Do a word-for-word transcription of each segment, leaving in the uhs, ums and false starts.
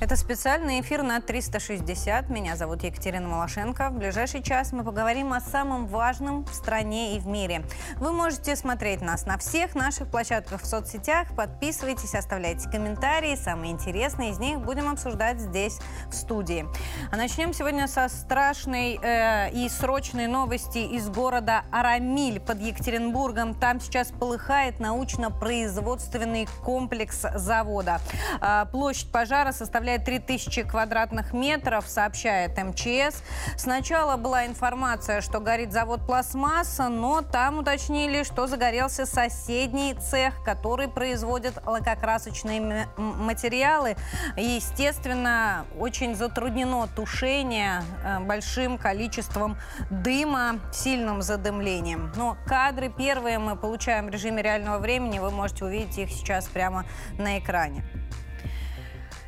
Это специальный эфир на триста шестьдесят. Меня зовут Екатерина Малашенко. В ближайший час мы поговорим о самом важном в стране и в мире. Вы можете смотреть нас на всех наших площадках в соцсетях. Подписывайтесь, оставляйте комментарии. Самые интересные из них будем обсуждать здесь, в студии. А начнем сегодня со страшной э, и срочной новости из города Арамиль под Екатеринбургом. Там сейчас полыхает научно-производственный комплекс завода. Э, площадь пожара составляет три тысячи квадратных метров, сообщает эм че эс. Сначала была информация, что горит завод пластмасса, но там уточнили, что загорелся соседний цех, который производит лакокрасочные материалы. Естественно, очень затруднено тушение большим количеством дыма, сильным задымлением. Но кадры первые мы получаем в режиме реального времени. Вы можете увидеть их сейчас прямо на экране.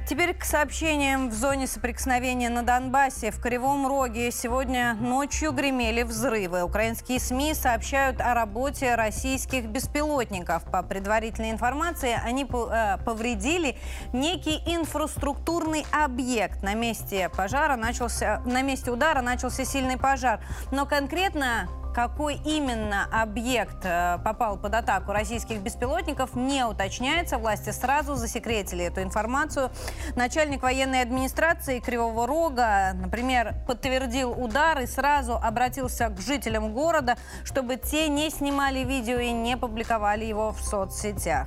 Теперь к сообщениям в зоне соприкосновения на Донбассе. В Кривом Роге сегодня ночью гремели взрывы. Украинские СМИ сообщают о работе российских беспилотников. По предварительной информации, они повредили некий инфраструктурный объект. На месте пожара начался, на месте удара начался сильный пожар. Но конкретно какой именно объект попал под атаку российских беспилотников, не уточняется. Власти сразу засекретили эту информацию. Начальник военной администрации Кривого Рога, например, подтвердил удар и сразу обратился к жителям города, чтобы те не снимали видео и не публиковали его в соцсетях.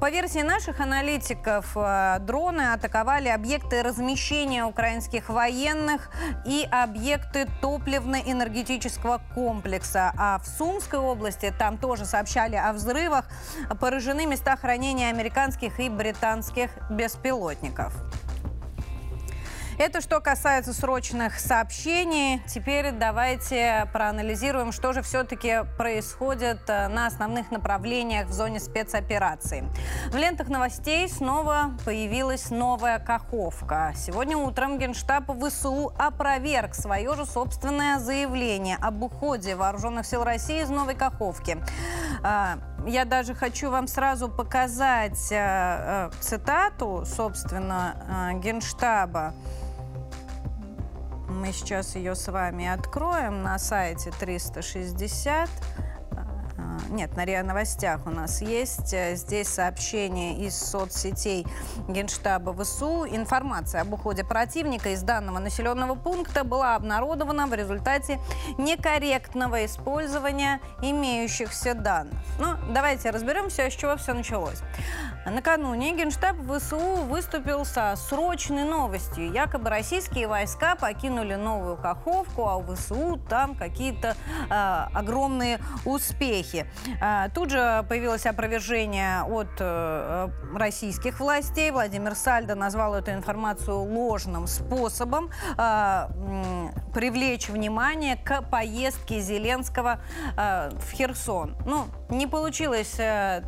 По версии наших аналитиков, дроны атаковали объекты размещения украинских военных и объекты топливно-энергетического комплекса. Комплекса. А в Сумской области, там тоже сообщали о взрывах, поражены места хранения американских и британских беспилотников. Это что касается срочных сообщений. Теперь давайте проанализируем, что же все-таки происходит на основных направлениях в зоне спецоперации. В лентах новостей снова появилась новая Каховка. Сегодня утром Генштаб вэ эс у опроверг свое же собственное заявление об уходе вооруженных сил России из Новой Каховки. Я даже хочу вам сразу показать цитату, собственно, Генштаба. Мы сейчас ее с вами откроем на сайте триста шестьдесят. Нет, на РИА Новостях у нас есть. Здесь сообщение из соцсетей Генштаба вэ эс у. Информация об уходе противника из данного населенного пункта была обнародована в результате некорректного использования имеющихся данных. Ну, давайте разберем все, с чего все началось. Накануне Генштаб вэ эс у выступил со срочной новостью. Якобы российские войска покинули Новую Каховку, а у вэ эс у там какие-то э, огромные успехи. Тут же появилось опровержение от российских властей. Владимир Сальдо назвал эту информацию ложным способом привлечь внимание к поездке Зеленского в Херсон. Ну, не получилось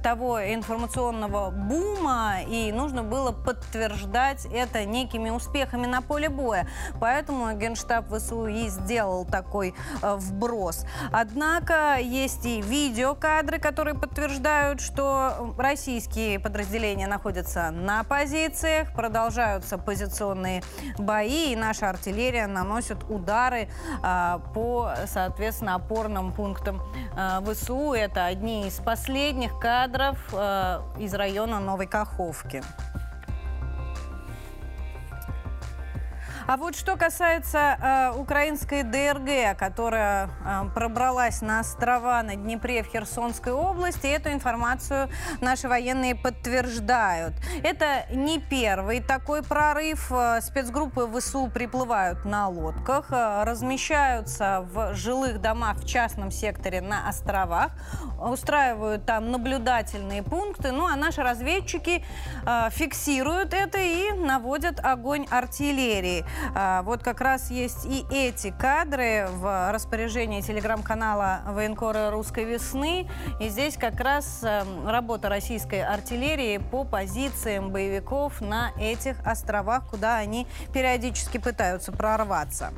того информационного бума, и нужно было подтверждать это некими успехами на поле боя. Поэтому Генштаб вэ эс у и сделал такой вброс. Однако есть и видеокадры, которые подтверждают, что российские подразделения находятся на позициях, продолжаются позиционные бои, и наша артиллерия наносит удары а, по, соответственно, опорным пунктам а, вэ эс у. Это одни из последних кадров а, из района Новой Каховки. А вот что касается э, украинской ДРГ, которая э, пробралась на острова на Днепре в Херсонской области, эту информацию наши военные подтверждают. Это не первый такой прорыв. Спецгруппы вэ эс у приплывают на лодках, размещаются в жилых домах в частном секторе на островах, устраивают там наблюдательные пункты. Ну а наши разведчики э, фиксируют это и наводят огонь артиллерии. Вот как раз есть и эти кадры в распоряжении телеграм-канала военкора «Русской весны». И здесь как раз работа российской артиллерии по позициям боевиков на этих островах, куда они периодически пытаются прорваться.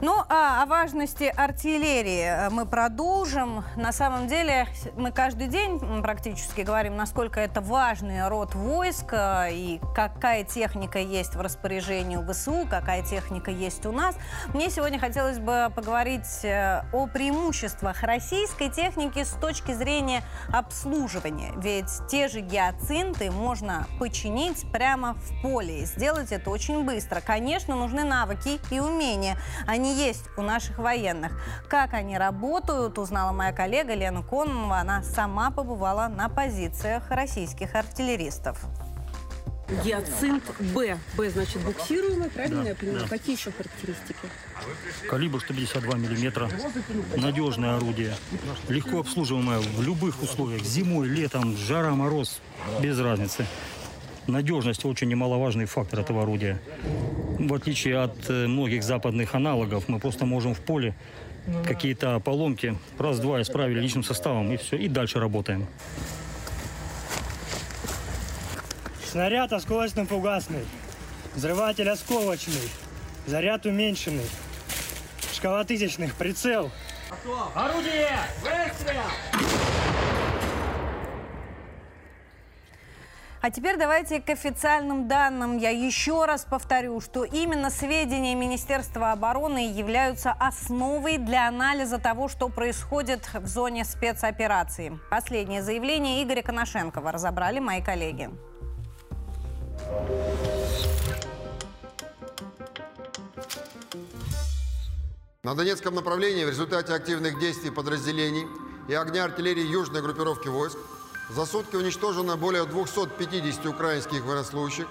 Ну, а о важности артиллерии мы продолжим. На самом деле, мы каждый день практически говорим, насколько это важный род войск, и какая техника есть в распоряжении ВСУ, какая техника есть у нас. Мне сегодня хотелось бы поговорить о преимуществах российской техники с точки зрения обслуживания. Ведь те же гиацинты можно починить прямо в поле, и сделать это очень быстро. Конечно, нужны навыки и умения. Они есть у наших военных. Как они работают, узнала моя коллега Лена Кононова. Она сама побывала на позициях российских артиллеристов. Гиацинт Б. Б значит буксируемый, правильно да, я понимаю? Да. Какие еще характеристики? Калибр сто пятьдесят два миллиметра. Надежное орудие. Легко обслуживаемое в любых условиях. Зимой, летом, жара, мороз. Без разницы. Надежность очень немаловажный фактор этого орудия. В отличие от многих западных аналогов, мы просто можем в поле какие-то поломки раз-два исправили личным составом, и все, и дальше работаем. Снаряд осколочно-фугасный, взрыватель осколочный, заряд уменьшенный, шкала тысячных, прицел. Орудие! Выстрел! А теперь давайте к официальным данным. Я еще раз повторю, что именно сведения Министерства обороны являются основой для анализа того, что происходит в зоне спецоперации. Последнее заявление Игоря Конашенкова разобрали мои коллеги. На Донецком направлении в результате активных действий подразделений и огня артиллерии южной группировки войск за сутки уничтожено более двухсот пятидесяти украинских военнослужащих,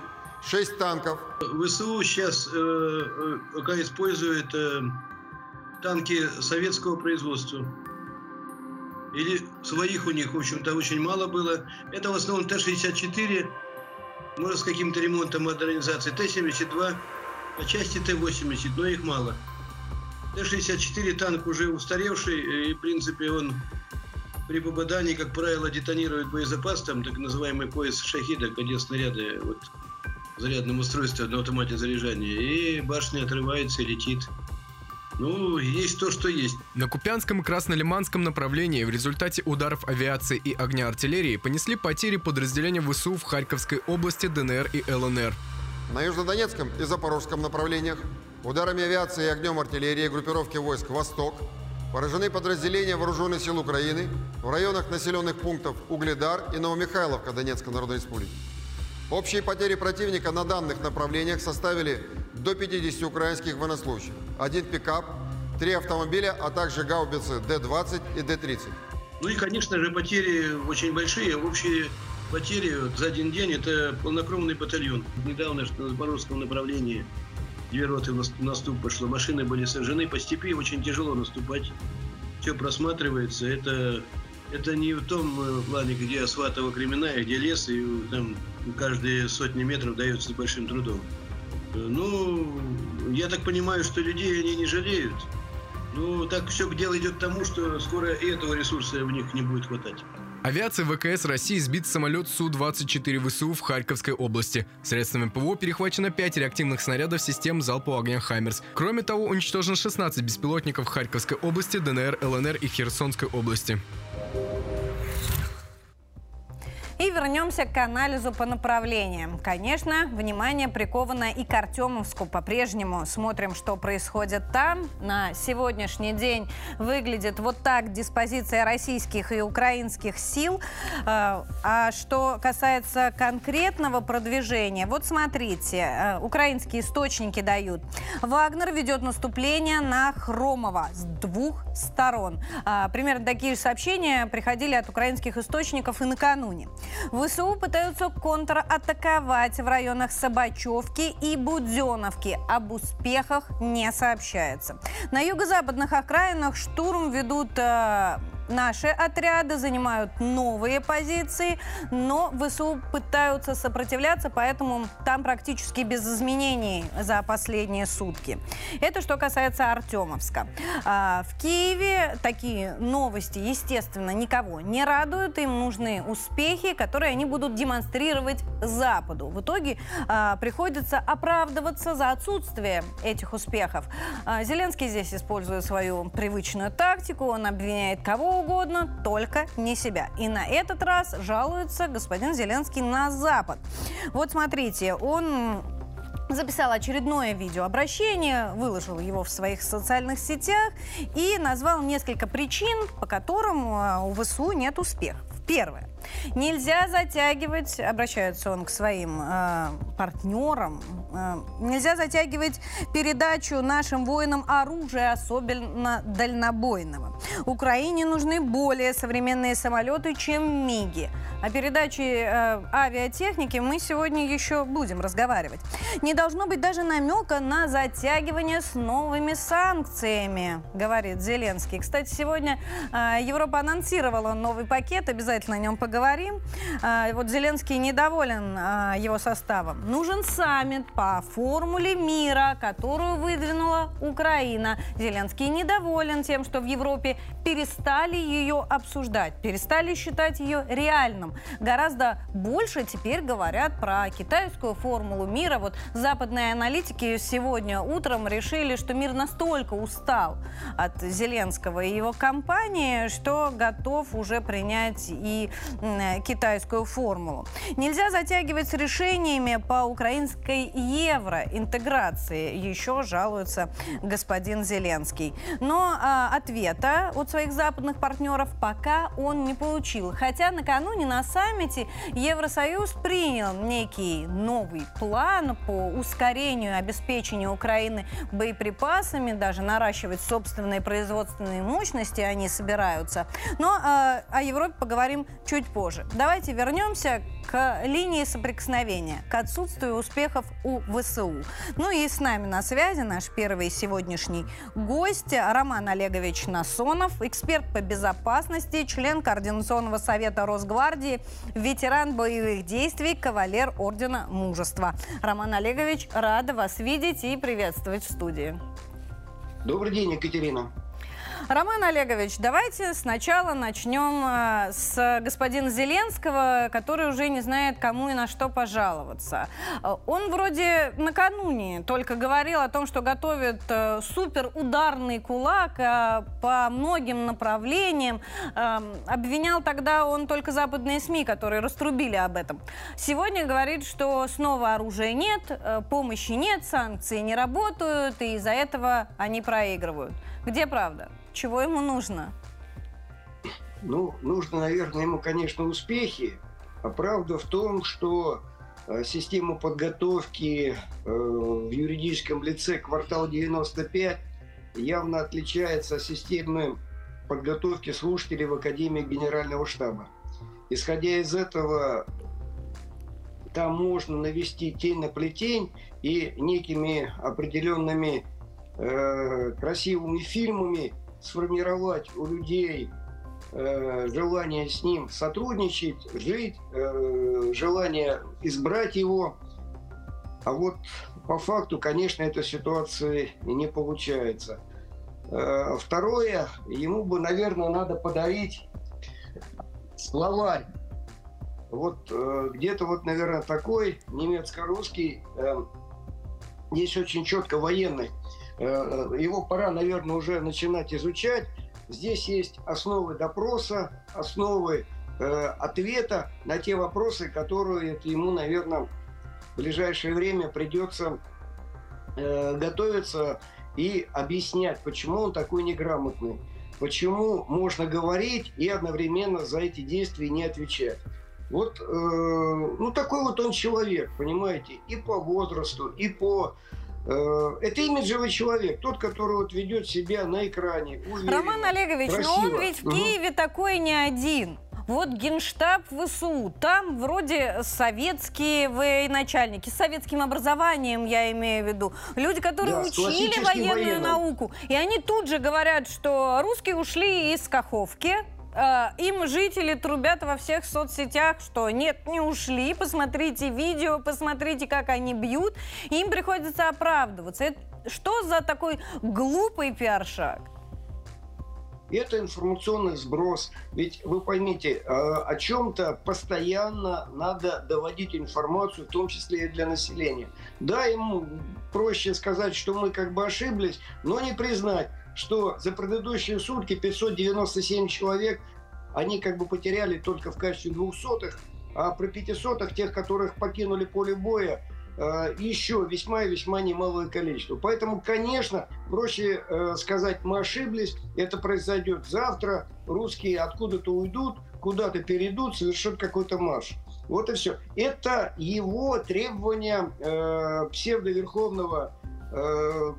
шесть танков. ВСУ сейчас э, э, использует э, танки советского производства. Или своих у них, в общем-то, очень мало было. Это в основном Т шестьдесят четыре, может, с каким-то ремонтом модернизации, Т семьдесят два, по части Т восемьдесят, но их мало. Т шестьдесят четыре танк уже устаревший, и, в принципе, он... При попадании, как правило, детонирует боезапас, там так называемый пояс шахида, где снаряды вот, в зарядном устройстве на автомате заряжания, и башня отрывается и летит. Ну, есть то, что есть. На Купянском и Краснолиманском направлении в результате ударов авиации и огня артиллерии понесли потери подразделения ВСУ в Харьковской области, ДНР и ЛНР. На Южнодонецком и Запорожском направлениях ударами авиации и огнем артиллерии группировки войск «Восток» поражены подразделения Вооруженных сил Украины в районах населенных пунктов Угледар и Новомихайловка Донецкой Народной Республики. Общие потери противника на данных направлениях составили до пятидесяти украинских военнослужащих, один пикап, три автомобиля, а также гаубицы Д двадцать и Д тридцать. Ну и, конечно же, потери очень большие. Общие потери за один день – это полнокровный батальон. Недавно что на Бордовском направлении две роты наступ пошло. Машины были сожжены по степи, очень тяжело наступать. Все просматривается. Это, это не в том плане, где Асфатова кремена, где лес, и там каждые сотни метров дается с большим трудом. Ну, я так понимаю, что людей они не жалеют. Ну, так все дело идет к тому, что скоро и этого ресурса в них не будет хватать. Авиация ВКС России сбит самолет Су двадцать четыре ВСУ в Харьковской области. Средствами ПВО перехвачено пять реактивных снарядов систем залпового огня «Хаммерс». Кроме того, уничтожено шестнадцать беспилотников в Харьковской области, ДНР, ЛНР и Херсонской области. И вернемся к анализу по направлениям. Конечно, внимание приковано и к Артемовску. По-прежнему смотрим, что происходит там. На сегодняшний день выглядит вот так диспозиция российских и украинских сил. А что касается конкретного продвижения, вот смотрите, украинские источники дают. Вагнер ведет наступление на Хромово с двух сторон. Примерно такие же сообщения приходили от украинских источников и накануне. ВСУ пытаются контратаковать в районах Собачевки и Буденновки. Об успехах не сообщается. На юго-западных окраинах штурм ведут... Э Наши отряды занимают новые позиции, но ВСУ пытаются сопротивляться, поэтому там практически без изменений за последние сутки. Это что касается Артемовска. А в Киеве такие новости, естественно, никого не радуют. Им нужны успехи, которые они будут демонстрировать Западу. В итоге а, приходится оправдываться за отсутствие этих успехов. А Зеленский здесь использует свою привычную тактику. Он обвиняет кого угодно, только не себя. И на этот раз жалуется господин Зеленский на Запад. Вот смотрите, он записал очередное видеообращение, выложил его в своих социальных сетях и назвал несколько причин, по которым у ВСУ нет успехов. Первое. Нельзя затягивать, обращается он к своим э, партнерам, э, нельзя затягивать передачу нашим воинам оружия, особенно дальнобойного. Украине нужны более современные самолеты, чем Миги. О передаче э, авиатехники мы сегодня еще будем разговаривать. Не должно быть даже намека на затягивание с новыми санкциями, говорит Зеленский. Кстати, сегодня э, Европа анонсировала новый пакет, обязательно о нем поговорим. Говорим. Вот Зеленский недоволен его составом. Нужен саммит по формуле мира, которую выдвинула Украина. Зеленский недоволен тем, что в Европе перестали ее обсуждать, перестали считать ее реальным. Гораздо больше теперь говорят про китайскую формулу мира. Вот западные аналитики сегодня утром решили, что мир настолько устал от Зеленского и его компании, что готов уже принять и китайскую формулу. Нельзя затягивать с решениями по украинской евроинтеграции, еще жалуется господин Зеленский. Но э, ответа от своих западных партнеров пока он не получил. Хотя накануне на саммите Евросоюз принял некий новый план по ускорению обеспечения Украины боеприпасами, даже наращивать собственные производственные мощности они собираются. Но э, о Европе поговорим чуть позже. Давайте вернемся к линии соприкосновения, к отсутствию успехов у ВСУ. Ну и с нами на связи наш первый сегодняшний гость Роман Олегович Насонов, эксперт по безопасности, член Координационного совета Росгвардии, ветеран боевых действий, кавалер Ордена Мужества. Роман Олегович, рада вас видеть и приветствовать в студии. Добрый день, Екатерина. Роман Олегович, давайте сначала начнем с господина Зеленского, который уже не знает, кому и на что пожаловаться. Он вроде накануне только говорил о том, что готовит суперударный кулак по многим направлениям. Обвинял тогда он только западные СМИ, которые раструбили об этом. Сегодня говорит, что снова оружия нет, помощи нет, санкции не работают, и из-за этого они проигрывают. Где правда? Чего ему нужно? Ну, нужно, наверное, ему, конечно, успехи. А правда в том, что э, систему подготовки э, в юридическом лице «Квартал девяносто пять» явно отличается от системы подготовки слушателей в Академии Генерального штаба. Исходя из этого, там можно навести тень на плетень и некими определенными э, красивыми фильмами сформировать у людей э, желание с ним сотрудничать, жить, э, желание избрать его. А вот по факту, конечно, этой ситуации не получается. Э, второе, ему бы, наверное, надо подарить словарь. Вот э, где-то вот, наверное, такой немецко-русский, э, здесь очень четко военный. Его пора, наверное, уже начинать изучать. Здесь есть основы допроса, основы э, ответа на те вопросы, которые ему, наверное, в ближайшее время придется э, готовиться и объяснять, почему он такой неграмотный, почему можно говорить и одновременно за эти действия не отвечать. Вот э, ну, такой вот он человек, понимаете, и по возрасту, и по... Это имиджевый человек, тот, который вот ведет себя на экране. Уверенно, Роман Олегович, красиво. Но он ведь в Киеве угу. такой не один. Вот Генштаб ВСУ, там вроде советские военачальники, с советским образованием я имею в виду. Люди, которые да, учили военную военным. науку. И они тут же говорят, что русские ушли из Каховки, Им жители трубят во всех соцсетях, что нет, не ушли, посмотрите видео, посмотрите, как они бьют. Им приходится оправдываться. Это, что за такой глупый пиар-шаг? Это информационный сброс. Ведь вы поймите, о чем-то постоянно надо доводить информацию, в том числе и для населения. Да, ему проще сказать, что мы как бы ошиблись, но не признать, что за предыдущие сутки пятьсот девяносто семь человек, они как бы потеряли только в качестве двухсотых, а про пятисотых, тех, которых покинули поле боя, еще весьма и весьма немалое количество. Поэтому, конечно, проще сказать, мы ошиблись, это произойдет завтра, русские откуда-то уйдут, куда-то перейдут, совершат какой-то марш. Вот и все. Это его требования псевдоверховного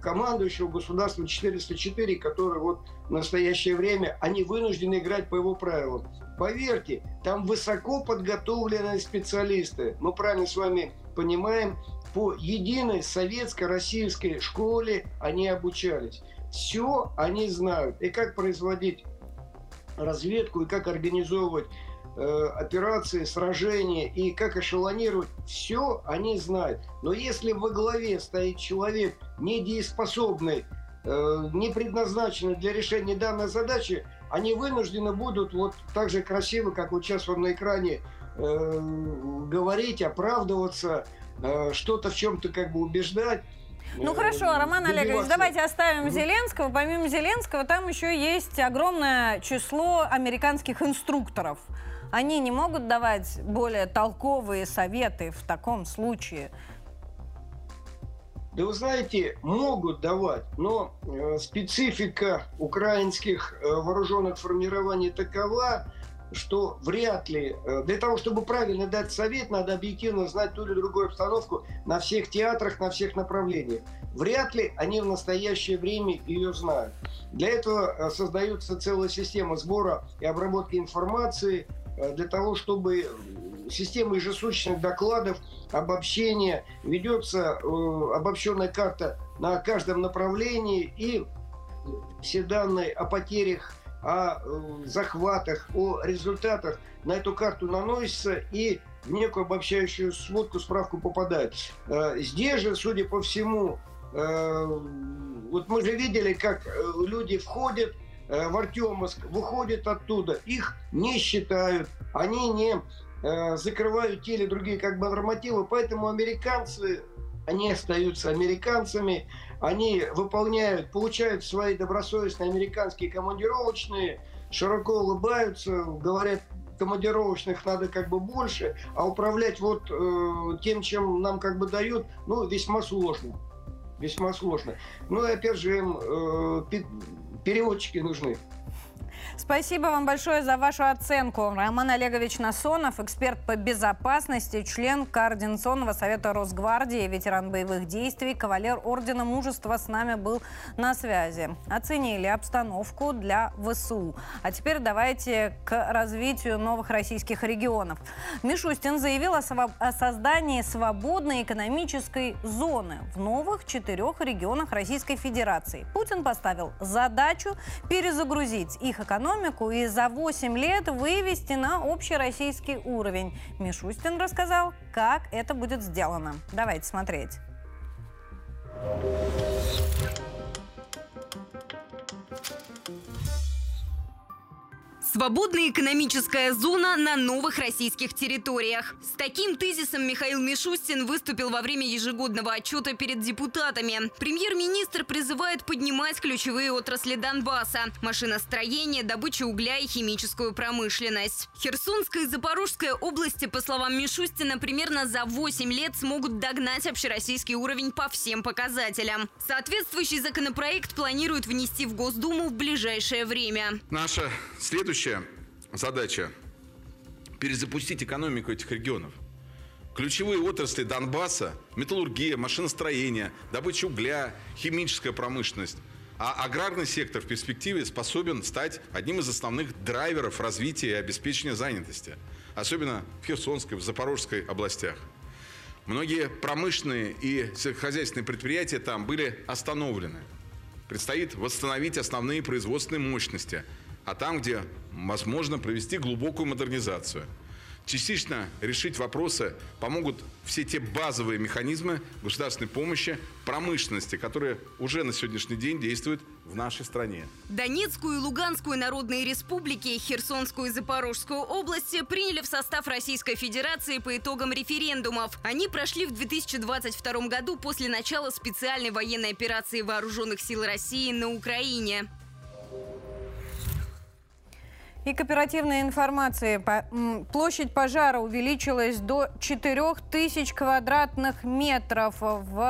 командующего государства четыреста четыре, который вот в настоящее время, они вынуждены играть по его правилам. Поверьте, там высоко подготовленные специалисты. Мы правильно с вами понимаем, по единой советско-российской школе они обучались. Все они знают. И как производить разведку, и как организовывать операции, сражения и как эшелонировать, все они знают. Но если во главе стоит человек недееспособный, не предназначенный для решения данной задачи, они вынуждены будут вот так же красиво, как вот сейчас вам на экране, говорить, оправдываться, что-то в чем-то как бы убеждать. Ну хорошо, Роман Олегович, давайте оставим Зеленского. Помимо Зеленского, там еще есть огромное число американских инструкторов. Они не могут давать более толковые советы в таком случае? Да вы знаете, могут давать, но специфика украинских вооруженных формирований такова, что вряд ли, для того, чтобы правильно дать совет, надо объективно знать ту или другую обстановку на всех театрах, на всех направлениях. Вряд ли они в настоящее время ее знают. Для этого создается целая система сбора и обработки информации, для того, чтобы система ежесуточных докладов, обобщения, ведется обобщенная карта на каждом направлении, и все данные о потерях, о захватах, о результатах на эту карту наносится и в некую обобщающую сводку, справку попадает. Здесь же, судя по всему, вот мы же видели, как люди входят в Артемовск, выходят оттуда, их не считают, они не закрывают те или другие как бы нормативы, поэтому американцы, они остаются американцами, они выполняют, получают свои добросовестные американские командировочные, широко улыбаются, говорят, командировочных надо как бы больше, а управлять вот э, тем, чем нам как бы дают, ну, весьма сложно. Весьма сложно. Ну, и опять же, им э, переводчики нужны. Спасибо вам большое за вашу оценку. Роман Олегович Насонов, эксперт по безопасности, член Координационного совета Росгвардии, ветеран боевых действий, кавалер Ордена Мужества, с нами был на связи. Оценили обстановку для ВСУ. А теперь давайте к развитию новых российских регионов. Мишустин заявил о, о создании свободной экономической зоны в новых четырех регионах Российской Федерации. Путин поставил задачу перезагрузить их экономику. экономику и за восемь лет вывести на общероссийский уровень. Мишустин рассказал, как это будет сделано. Давайте смотреть. Свободная экономическая зона на новых российских территориях. С таким тезисом Михаил Мишустин выступил во время ежегодного отчета перед депутатами. Премьер-министр призывает поднимать ключевые отрасли Донбасса – машиностроение, добычу угля и химическую промышленность. Херсонская и Запорожская области, по словам Мишустина, примерно за восемь лет смогут догнать общероссийский уровень по всем показателям. Соответствующий законопроект планируют внести в Госдуму в ближайшее время. Наша следующая задача – перезапустить экономику этих регионов. Ключевые отрасли Донбасса – металлургия, машиностроение, добыча угля, химическая промышленность. А аграрный сектор в перспективе способен стать одним из основных драйверов развития и обеспечения занятости, особенно в Херсонской, в Запорожской областях. Многие промышленные и сельскохозяйственные предприятия там были остановлены. Предстоит восстановить основные производственные мощности – а там, где возможно провести глубокую модернизацию. Частично решить вопросы помогут все те базовые механизмы государственной помощи промышленности, которые уже на сегодняшний день действуют в нашей стране. Донецкую и Луганскую народные республики, Херсонскую и Запорожскую области приняли в состав Российской Федерации по итогам референдумов. Они прошли в две тысячи двадцать втором году после начала специальной военной операции Вооруженных сил России на Украине. И к оперативной информации. Площадь пожара увеличилась до четырёх тысяч квадратных метров в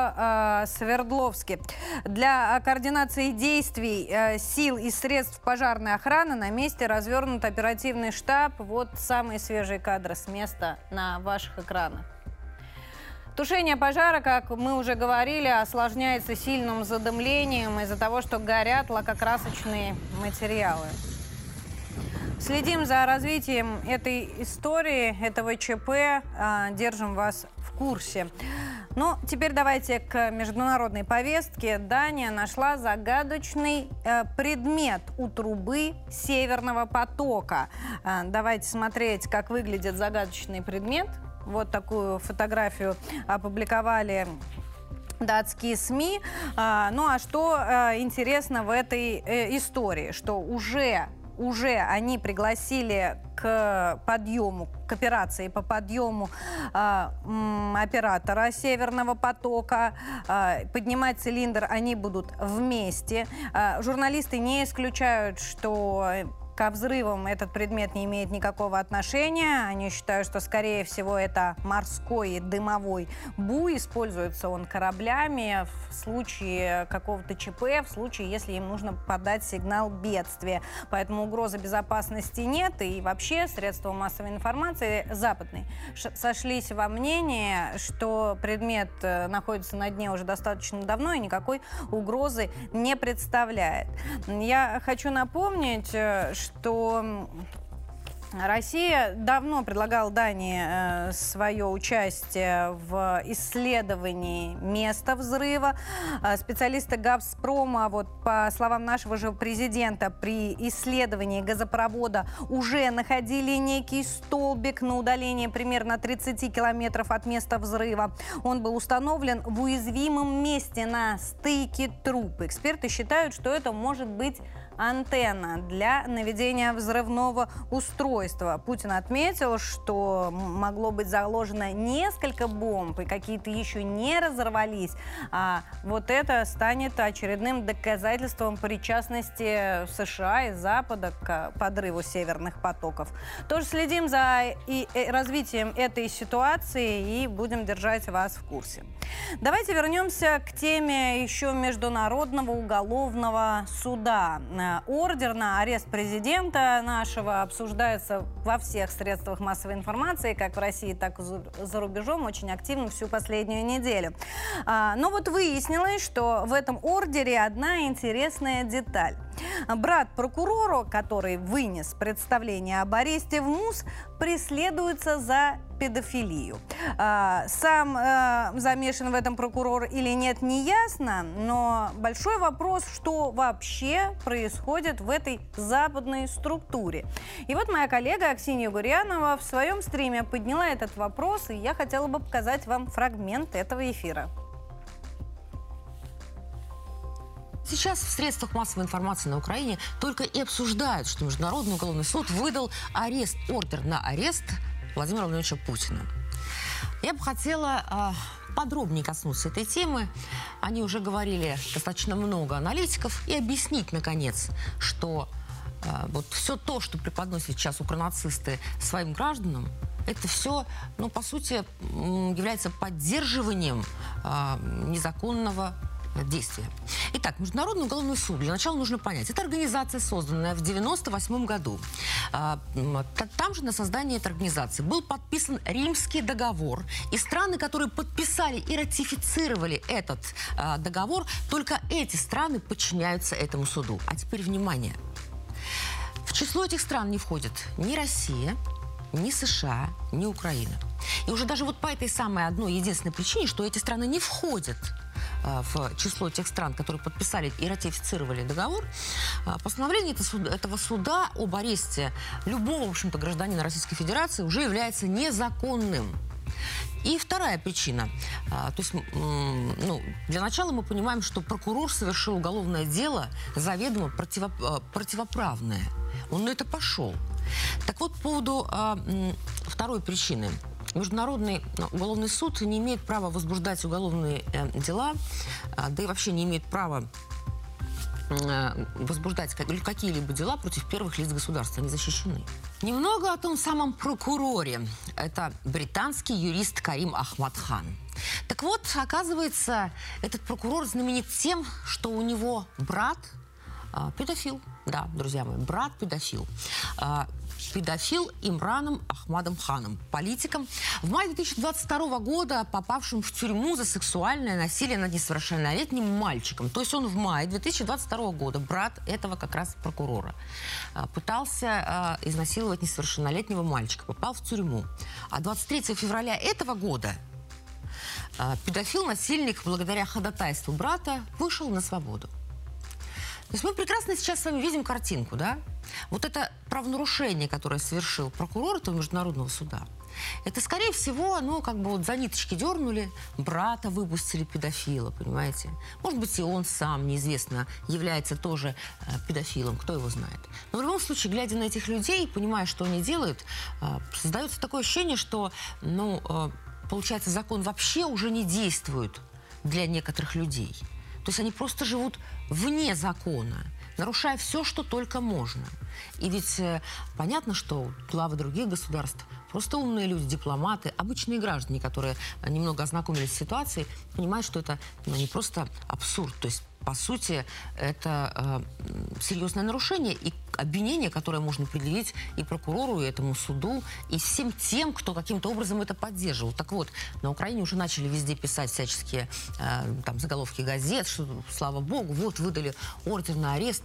э, Свердловске. Для координации действий э, сил и средств пожарной охраны на месте развернут оперативный штаб. Вот самые свежие кадры с места на ваших экранах. Тушение пожара, как мы уже говорили, осложняется сильным задымлением из-за того, что горят лакокрасочные материалы. Следим за развитием этой истории, этого ЧП, держим вас в курсе. Ну, теперь давайте к международной повестке. Дания нашла загадочный предмет у трубы Северного потока. Давайте смотреть, как выглядит загадочный предмет. Вот такую фотографию опубликовали датские СМИ. Ну, а что интересно в этой истории, что уже... Уже они пригласили к подъему, к операции по подъему э, оператора Северного потока. Э, поднимать цилиндр они будут вместе. Э, журналисты не исключают, что ко взрывам этот предмет не имеет никакого отношения. Они считают, что, скорее всего, это морской дымовой буй. Используется он кораблями в случае какого-то ЧП, в случае, если им нужно подать сигнал бедствия. Поэтому угрозы безопасности нет. И вообще средства массовой информации западные сошлись во мнении, что предмет находится на дне уже достаточно давно и никакой угрозы не представляет. Я хочу напомнить, что что Россия давно предлагала Дании свое участие в исследовании места взрыва. Специалисты Газпрома, вот по словам нашего же президента, при исследовании газопровода уже находили некий столбик на удалении примерно тридцати километров от места взрыва. Он был установлен в уязвимом месте на стыке труб. Эксперты считают, что это может быть антенна для наведения взрывного устройства. Путин отметил, что могло быть заложено несколько бомб, и какие-то еще не разорвались. А вот это станет очередным доказательством причастности США и Запада к подрыву северных потоков. Тоже следим за и развитием этой ситуации и будем держать вас в курсе. Давайте вернемся к теме еще Международного уголовного суда. Ордер на арест президента нашего обсуждается во всех средствах массовой информации, как в России, так и за рубежом, очень активно всю последнюю неделю. Но вот выяснилось, что в этом ордере одна интересная деталь. Брат прокурора, который вынес представление об аресте в МУС, преследуется за педофилию. Сам замешан в этом прокурор или нет, не ясно, но большой вопрос, что вообще происходит в этой западной структуре. И вот моя коллега Ксения Гурьянова в своем стриме подняла этот вопрос, и я хотела бы показать вам фрагмент этого эфира. Сейчас в средствах массовой информации на Украине только и обсуждают, что Международный уголовный суд выдал арест, ордер на арест Владимира Владимировича Путина. Я бы хотела э, подробнее коснуться этой темы. Они уже говорили достаточно много аналитиков. И объяснить, наконец, что э, вот все то, что преподносят сейчас укронацисты своим гражданам, это все, ну, по сути, является поддерживанием э, незаконного действия. Итак, Международный уголовный суд. Для начала нужно понять. Это организация, созданная в девяносто восьмом году. Там же на создание этой организации был подписан Римский договор. И страны, которые подписали и ратифицировали этот договор, только эти страны подчиняются этому суду. А теперь внимание. В число этих стран не входит ни Россия, ни США, ни Украина. И уже даже вот по этой самой одной единственной причине, что эти страны не входят в число тех стран, которые подписали и ратифицировали договор, постановление этого суда об аресте любого, в общем-то, гражданина Российской Федерации уже является незаконным. И вторая причина. То есть, ну, для начала мы понимаем, что прокурор совершил уголовное дело заведомо противо, противоправное. Он на это пошел. Так вот, по поводу второй причины. Международный уголовный суд не имеет права возбуждать уголовные дела, да и вообще не имеет права возбуждать какие-либо дела против первых лиц государства. Они защищены. Немного о том самом прокуроре. Это британский юрист Карим Ахмадхан. Так вот, оказывается, этот прокурор знаменит тем, что у него брат э, педофил. Да, друзья мои, брат педофил. Э, педофил Имраном Ахмадом Ханом, политиком, в мае две тысячи двадцать второго года попавшим в тюрьму за сексуальное насилие над несовершеннолетним мальчиком. То есть он в мае две тысячи двадцать второго года, брат этого как раз прокурора, пытался изнасиловать несовершеннолетнего мальчика, попал в тюрьму. А двадцать третьего февраля этого года педофил-насильник, благодаря ходатайству брата, вышел на свободу. То есть мы прекрасно сейчас с вами видим картинку, да? Вот это правонарушение, которое совершил прокурор этого международного суда, это, скорее всего, ну, как бы вот за ниточки дернули, брата выпустили педофила, понимаете? Может быть, и он сам, неизвестно, является тоже э, педофилом, кто его знает. Но в любом случае, глядя на этих людей, понимая, что они делают, э, создается такое ощущение, что, ну, э, получается, закон вообще уже не действует для некоторых людей. То есть они просто живут вне закона, нарушая все, что только можно. И ведь э, понятно, что главы других государств, просто умные люди, дипломаты, обычные граждане, которые немного ознакомились с ситуацией, понимают, что это, ну, не просто абсурд. То есть, по сути, это э, серьезное нарушение и обвинение, которое можно предъявить и прокурору, и этому суду, и всем тем, кто каким-то образом это поддерживал. Так вот, на Украине уже начали везде писать всяческие э, там, заголовки газет, что, слава богу, вот выдали ордер на арест.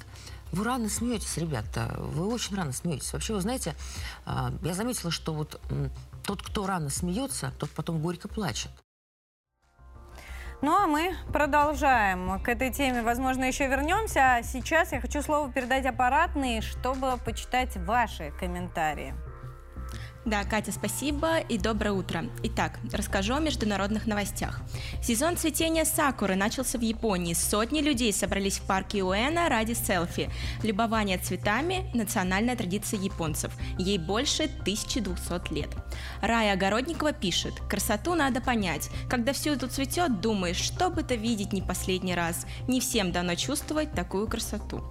Вы рано смеетесь, ребята, вы очень рано смеетесь. Вообще, вы знаете, э, я заметила, что вот э, тот, кто рано смеется, тот потом горько плачет. Ну а мы продолжаем. К этой теме, возможно, еще вернемся. А сейчас я хочу слово передать аппаратной, чтобы почитать ваши комментарии. Да, Катя, спасибо и доброе утро. Итак, расскажу о международных новостях. Сезон цветения сакуры начался в Японии. Сотни людей собрались в парке Уэна ради селфи. Любование цветами – национальная традиция японцев. Ей больше тысячи двухсот лет. Рая Огородникова пишет: «Красоту надо понять. Когда все это цветет, думаешь, что бы то видеть не последний раз. Не всем дано чувствовать такую красоту».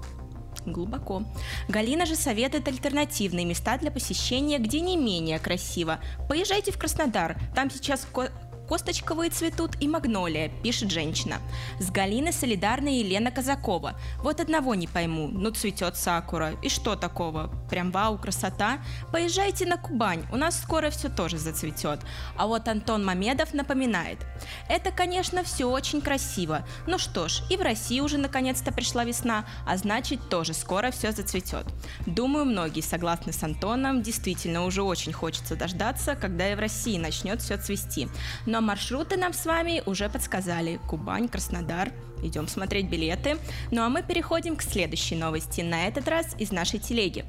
Глубоко. Галина же советует альтернативные места для посещения, где не менее красиво. Поезжайте в Краснодар, там сейчас ко косточковые цветут и магнолия, пишет женщина. С Галиной солидарна Елена Казакова. Вот одного не пойму, но цветет сакура. И что такого? Прям вау, красота. Поезжайте на Кубань, у нас скоро все тоже зацветет. А вот Антон Мамедов напоминает: это, конечно, все очень красиво. Ну что ж, и в России уже наконец-то пришла весна, а значит, тоже скоро все зацветет. Думаю, многие согласны с Антоном, действительно, уже очень хочется дождаться, когда и в России начнет все цвести. Но маршруты нам с вами уже подсказали: Кубань, Краснодар. Идем смотреть билеты. Ну а мы переходим к следующей новости, на этот раз из нашей телеги.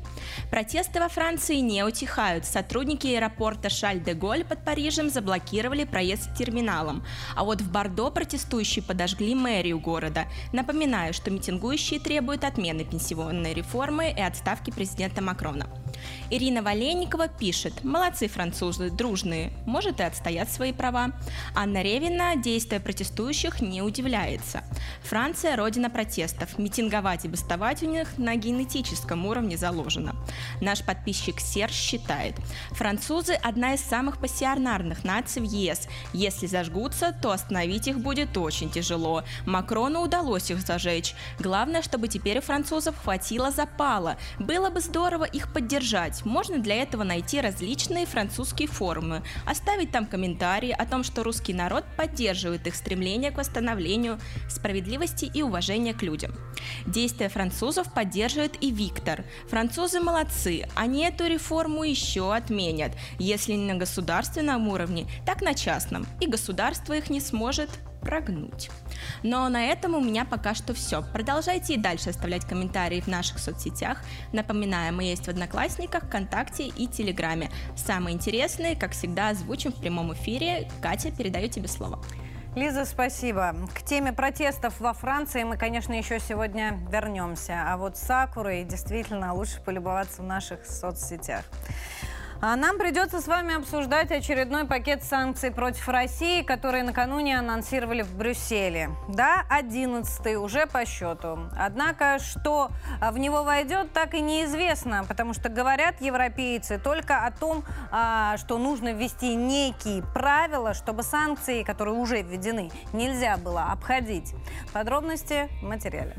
Протесты во Франции не утихают. Сотрудники аэропорта Шарль-де-Голь под Парижем заблокировали проезд с терминалом. А вот в Бордо протестующие подожгли мэрию города. Напоминаю, что митингующие требуют отмены пенсионной реформы и отставки президента Макрона. Ирина Валенникова пишет: молодцы французы, дружные, может, и отстоят свои права. Анна Ревина действия протестующих не удивляется. Франция – родина протестов. Митинговать и бастовать у них на генетическом уровне заложено. Наш подписчик Серж считает: французы – одна из самых пассионарных наций в ЕС. Если зажгутся, то остановить их будет очень тяжело. Макрону удалось их зажечь. Главное, чтобы теперь у французов хватило запала. Было бы здорово их поддержать. Можно для этого найти различные французские форумы, оставить там комментарии о том, что русский народ поддерживает их стремление к восстановлению справедливости и уважения к людям. Действия французов поддерживает и Виктор. Французы молодцы, они эту реформу еще отменят. Если не на государственном уровне, так на частном. И государство их не сможет прогнуть. Но на этом у меня пока что все. Продолжайте и дальше оставлять комментарии в наших соцсетях. Напоминаю, мы есть в Одноклассниках, ВКонтакте и Телеграме. Самые интересные, как всегда, озвучим в прямом эфире. Катя, передаю тебе слово. Лиза, спасибо. К теме протестов во Франции мы, конечно, еще сегодня вернемся. А вот сакуры действительно лучше полюбоваться в наших соцсетях. А нам придется с вами обсуждать очередной пакет санкций против России, которые накануне анонсировали в Брюсселе. Да, одиннадцатый уже по счету. Однако, что в него войдет, так и неизвестно, потому что говорят европейцы только о том, что нужно ввести некие правила, чтобы санкции, которые уже введены, нельзя было обходить. Подробности в материале.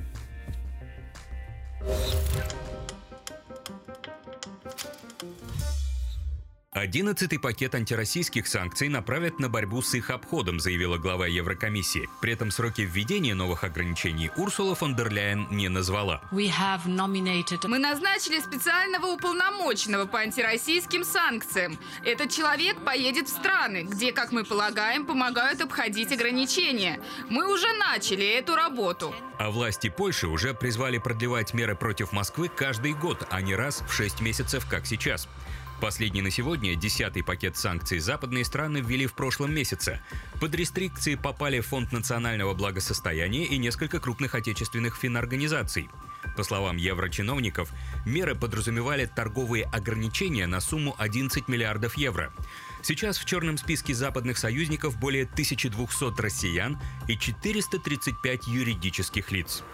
одиннадцатый пакет антироссийских санкций направят на борьбу с их обходом, заявила глава Еврокомиссии. При этом сроки введения новых ограничений Урсула фон дер Ляйен не назвала. Nominated... Мы назначили специального уполномоченного по антироссийским санкциям. Этот человек поедет в страны, где, как мы полагаем, помогают обходить ограничения. Мы уже начали эту работу. А власти Польши уже призвали продлевать меры против Москвы каждый год, а не раз в шесть месяцев, как сейчас. Последний на сегодня, десятый пакет санкций, западные страны ввели в прошлом месяце. Под рестрикции попали Фонд национального благосостояния и несколько крупных отечественных финорганизаций. По словам еврочиновников, меры подразумевали торговые ограничения на сумму одиннадцать миллиардов евро. Сейчас в черном списке западных союзников более тысячи двухсот россиян и четыреста тридцать пять юридических лиц.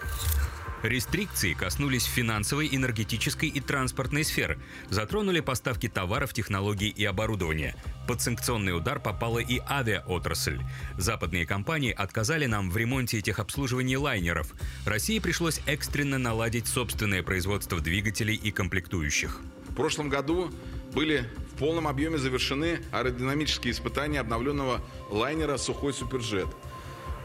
Рестрикции коснулись финансовой, энергетической и транспортной сферы. Затронули поставки товаров, технологий и оборудования. Под санкционный удар попала и авиаотрасль. Западные компании отказали нам в ремонте и техобслуживании лайнеров. России пришлось экстренно наладить собственное производство двигателей и комплектующих. В прошлом году были в полном объеме завершены аэродинамические испытания обновленного лайнера «Сухой Суперджет».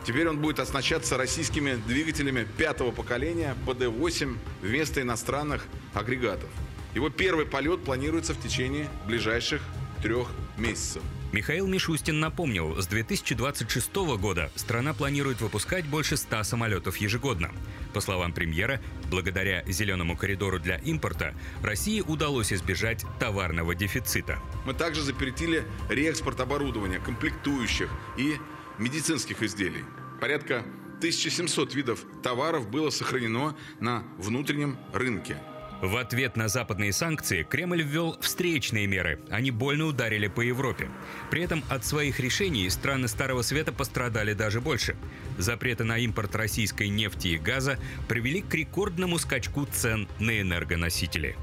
Теперь он будет оснащаться российскими двигателями пятого поколения пэ дэ восемь вместо иностранных агрегатов. Его первый полет планируется в течение ближайших трех месяцев. Михаил Мишустин напомнил, с две тысячи двадцать шестого года страна планирует выпускать больше ста самолетов ежегодно. По словам премьера, благодаря «зеленому коридору» для импорта России удалось избежать товарного дефицита. Мы также запретили реэкспорт оборудования, комплектующих и медицинских изделий. Порядка тысячи семисот видов товаров было сохранено на внутреннем рынке. В ответ на западные санкции Кремль ввел встречные меры. Они больно ударили по Европе. При этом от своих решений страны Старого Света пострадали даже больше. Запреты на импорт российской нефти и газа привели к рекордному скачку цен на энергоносители.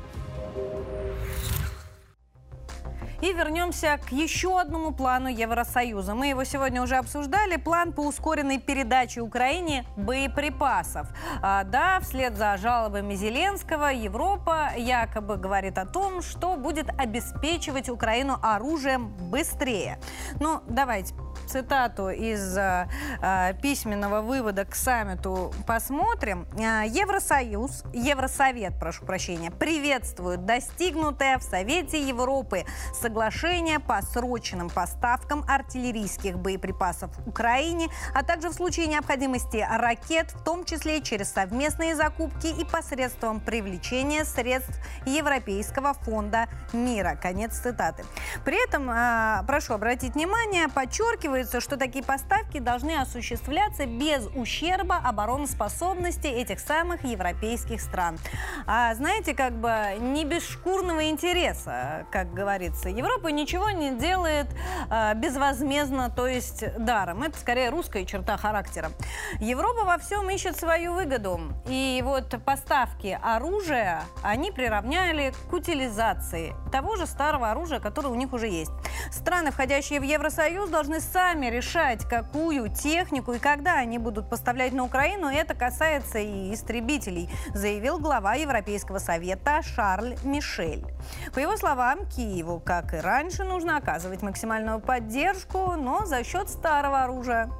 И вернемся к еще одному плану Евросоюза. Мы его сегодня уже обсуждали. План по ускоренной передаче Украине боеприпасов. А, да, вслед за жалобами Зеленского Европа якобы говорит о том, что будет обеспечивать Украину оружием быстрее. Ну, давайте цитату из а, а, письменного вывода к саммиту посмотрим. Евросоюз, Евросовет, прошу прощения, приветствует достигнутое в Совете Европы соглашение по срочным поставкам артиллерийских боеприпасов Украине, а также в случае необходимости ракет, в том числе через совместные закупки и посредством привлечения средств Европейского фонда мира. Конец цитаты. При этом, э, прошу обратить внимание, подчеркивается, что такие поставки должны осуществляться без ущерба обороноспособности этих самых европейских стран. А знаете, как бы не без шкурного интереса, как говорится. Европа ничего не делает э, безвозмездно, то есть даром. Это скорее русская черта характера. Европа во всем ищет свою выгоду. И вот поставки оружия они приравняли к утилизации того же старого оружия, которое у них уже есть. Страны, входящие в Евросоюз, должны сами решать, какую технику и когда они будут поставлять на Украину. Это касается и истребителей, заявил глава Европейского совета Шарль Мишель. По его словам, Киеву, как как и раньше, нужно оказывать максимальную поддержку, но за счет старого оружия.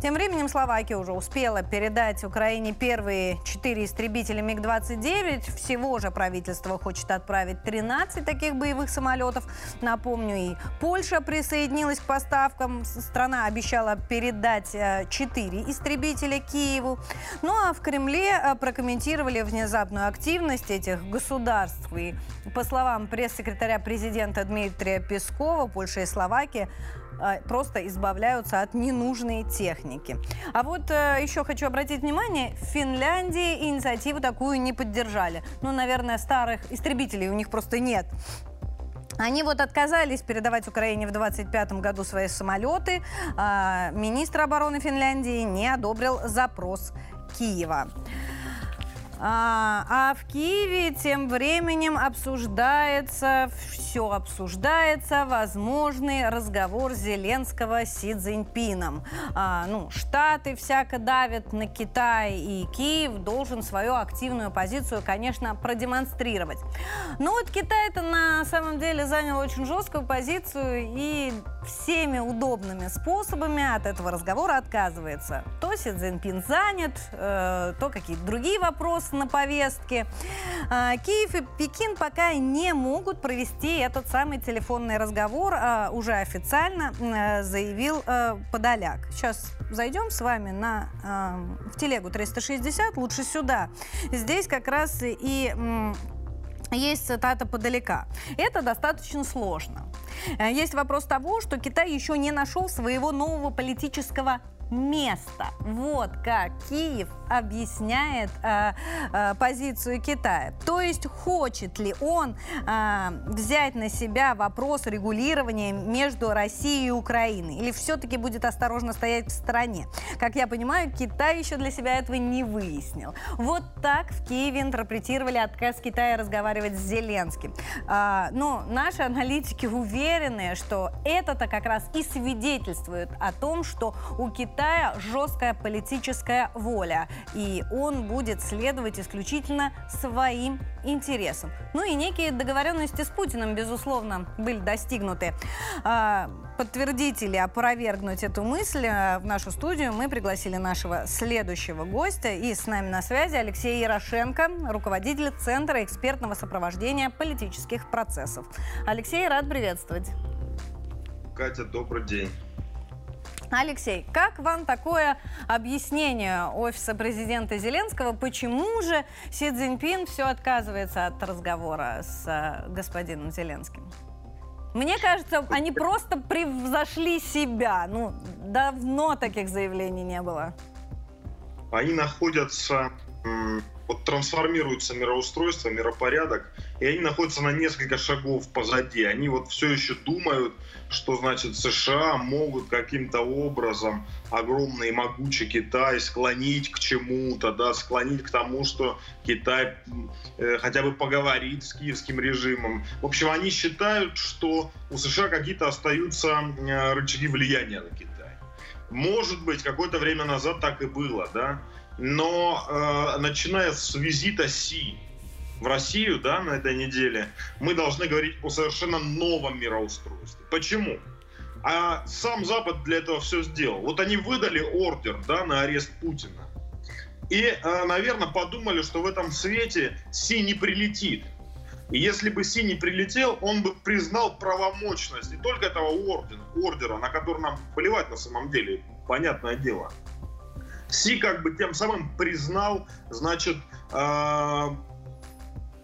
Тем временем Словакия уже успела передать Украине первые четыре истребителя миг двадцать девять. Всего же правительство хочет отправить тринадцать таких боевых самолетов. Напомню, и Польша присоединилась к поставкам. Страна обещала передать четыре истребителя Киеву. Ну а в Кремле прокомментировали внезапную активность этих государств. И, по словам пресс-секретаря президента Дмитрия Пескова, Польша и Словакия просто избавляются от ненужной техники. А вот э, еще хочу обратить внимание, в Финляндии инициативу такую не поддержали. Ну, наверное, старых истребителей у них просто нет. Они вот отказались передавать Украине в двадцать пятом году свои самолеты. Э, министр обороны Финляндии не одобрил запрос Киева. А в Киеве тем временем обсуждается, все обсуждается, возможный разговор Зеленского с Си Цзиньпином. А, ну, Штаты всяко давят на Китай, и Киев должен свою активную позицию, конечно, продемонстрировать. Но вот Китай-то на самом деле занял очень жесткую позицию и всеми удобными способами от этого разговора отказывается. То Си Цзиньпин занят, э, то какие-то другие вопросы на повестке. Киев и Пекин пока не могут провести этот самый телефонный разговор, уже официально заявил Подоляк. Сейчас зайдем с вами на, в телегу триста шестьдесят, лучше сюда. Здесь как раз и есть цитата Подоляка. Это достаточно сложно. Есть вопрос того, что Китай еще не нашел своего нового политического место. Вот как Киев объясняет э, э, позицию Китая. То есть хочет ли он э, взять на себя вопрос регулирования между Россией и Украиной? Или все-таки будет осторожно стоять в стороне? Как я понимаю, Китай еще для себя этого не выяснил. Вот так в Киеве интерпретировали отказ Китая разговаривать с Зеленским. Э, но наши аналитики уверены, что это-то как раз и свидетельствует о том, что у Китая жесткая политическая воля, и он будет следовать исключительно своим интересам. Ну и некие договоренности с Путиным, безусловно, были достигнуты. Подтвердить или опровергнуть эту мысль в нашу студию мы пригласили нашего следующего гостя. И с нами на связи Алексей Ярошенко, руководитель Центра экспертного сопровождения политических процессов. Алексей, рад приветствовать. Катя, добрый день. Алексей, как вам такое объяснение офиса президента Зеленского? Почему же Си Цзиньпин все отказывается от разговора с господином Зеленским? Мне кажется, они просто превзошли себя. Ну, давно таких заявлений не было. Они находятся, вот трансформируется мироустройство, миропорядок, и они находятся на несколько шагов позади. Они вот все еще думают, что, значит, США могут каким-то образом огромный и могучий Китай склонить к чему-то, да, склонить к тому, что Китай э, хотя бы поговорит с киевским режимом. В общем, они считают, что у США какие-то остаются э, рычаги влияния на Китай. Может быть, какое-то время назад так и было, да, но э, начиная с визита Си в Россию, да, на этой неделе, мы должны говорить о совершенно новом мироустройстве. Почему? А сам Запад для этого все сделал. Вот они выдали ордер, да, на арест Путина. И, наверное, подумали, что в этом свете Си не прилетит. И если бы Си не прилетел, он бы признал правомочность не только этого ордена, ордера, на который нам плевать на самом деле, понятное дело. Си как бы тем самым признал, значит, э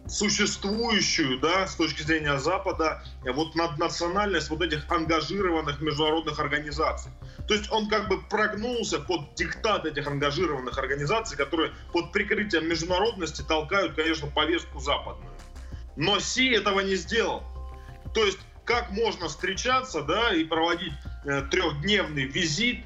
существующую, да, с точки зрения Запада, вот наднациональность вот этих ангажированных международных организаций. То есть он как бы прогнулся под диктат этих ангажированных организаций, которые под прикрытием международности толкают, конечно, повестку западную. Но Си этого не сделал. То есть как можно встречаться, да, и проводить э, трехдневный визит,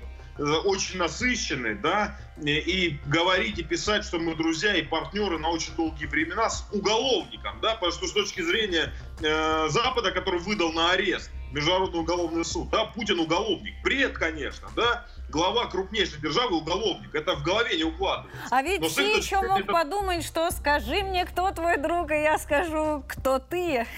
очень насыщенный, да, и говорить и писать, что мы друзья и партнеры на очень долгие времена с уголовником, да, потому что с точки зрения э, Запада, который выдал на арест Международный уголовный суд, да, Путин уголовник. Бред, конечно, да, глава крупнейшей державы уголовник, это в голове не укладывается. А ведь Си еще мог это... подумать, что скажи мне, кто твой друг, и я скажу, кто ты.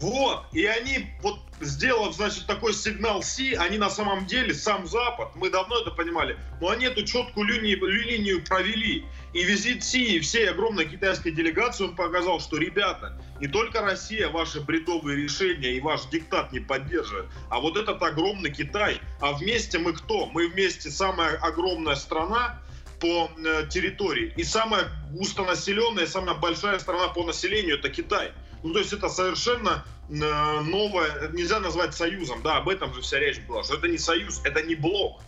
Вот, и они, вот, сделав, значит, такой сигнал Си, они на самом деле, сам Запад, мы давно это понимали, но они эту четкую линию, линию провели. И визит Си и всей огромной китайской делегации, он показал, что, ребята, не только Россия ваши бредовые решения и ваш диктат не поддерживает, а вот этот огромный Китай. А вместе мы кто? Мы вместе самая огромная страна по территории. И самая густонаселенная, самая большая страна по населению – это Китай. Ну, то есть это совершенно новое, нельзя назвать союзом, да, об этом же вся речь была, что это не союз, это не блок.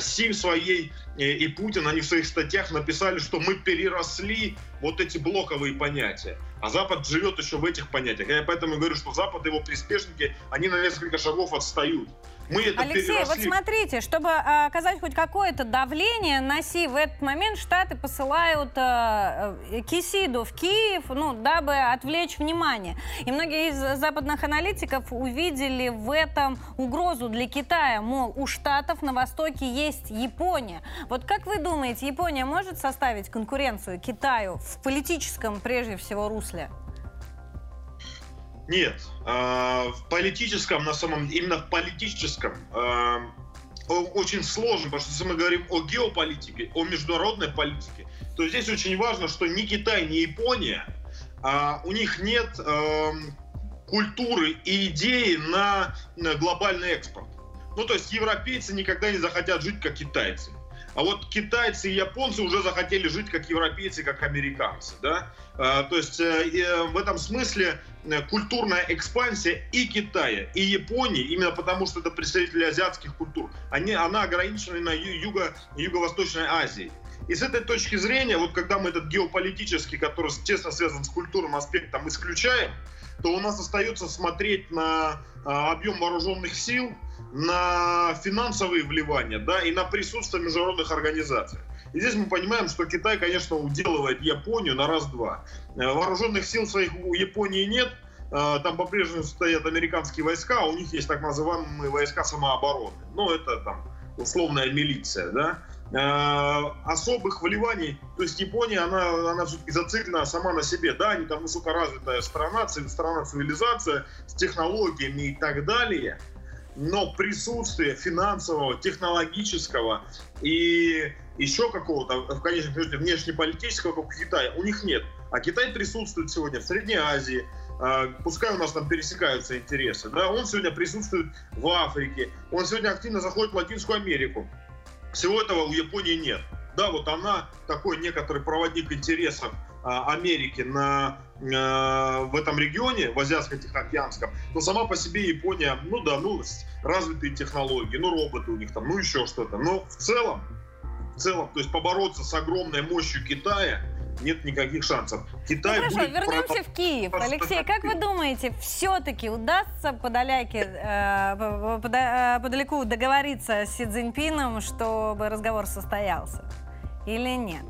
Си в своей и Путин, они в своих статьях написали, что мы переросли вот эти блоковые понятия, а Запад живет еще в этих понятиях. Я поэтому говорю, что Запад и его приспешники, они на несколько шагов отстают. Мы это Алексей, переросли. Вот смотрите, чтобы оказать хоть какое-то давление на Си, в этот момент Штаты посылают э, Кисиду в Киев, ну, дабы отвлечь внимание. И многие из западных аналитиков увидели в этом угрозу для Китая. Мол, у Штатов на востоке есть Япония. Вот как вы думаете, Япония может составить конкуренцию Китаю в политическом, прежде всего, русле? Нет, в политическом, на самом деле, именно в политическом очень сложно, потому что если мы говорим о геополитике, о международной политике, то здесь очень важно, что ни Китай, ни Япония, у них нет культуры и идеи на глобальный экспорт. Ну, то есть европейцы никогда не захотят жить как китайцы. А вот китайцы и японцы уже захотели жить как европейцы, как американцы. Да? То есть в этом смысле культурная экспансия и Китая, и Японии, именно потому что это представители азиатских культур, они, она ограничена на юго, Юго-Восточной Азии. И с этой точки зрения, вот когда мы этот геополитический, который тесно связан с культурным аспектом, исключаем, то у нас остается смотреть на объем вооруженных сил, на финансовые вливания, да, и на присутствие международных организаций. И здесь мы понимаем, что Китай, конечно, уделывает Японию на раз-два. Вооруженных сил своих у Японии нет, там по-прежнему стоят американские войска, а у них есть так называемые войска самообороны. Ну, это там условная милиция, да. Особых вливаний, то есть Япония, она, она все-таки зациклена сама на себе, да, они там высокоразвитая страна, страна-цивилизация с технологиями и так далее, но присутствие финансового, технологического и еще какого-то, в конечном счете, внешнеполитического, как у Китая, у них нет. А Китай присутствует сегодня в Средней Азии, пускай у нас там пересекаются интересы, да, он сегодня присутствует в Африке, он сегодня активно заходит в Латинскую Америку. Всего этого у Японии нет. Да, вот она такой некоторый проводник интересов Америки на, э, в этом регионе, в Азиатско-Тихоокеанском, но сама по себе Япония, ну да, ну развитые технологии, ну роботы у них там, ну еще что-то. Но в целом, в целом, то есть побороться с огромной мощью Китая нет никаких шансов. Китай ну, хорошо, вернемся в Киев. Алексей, как вы думаете, все-таки удастся Подоляке, э, подо, Подоляку договориться с Си Цзиньпином, чтобы разговор состоялся? Или нет?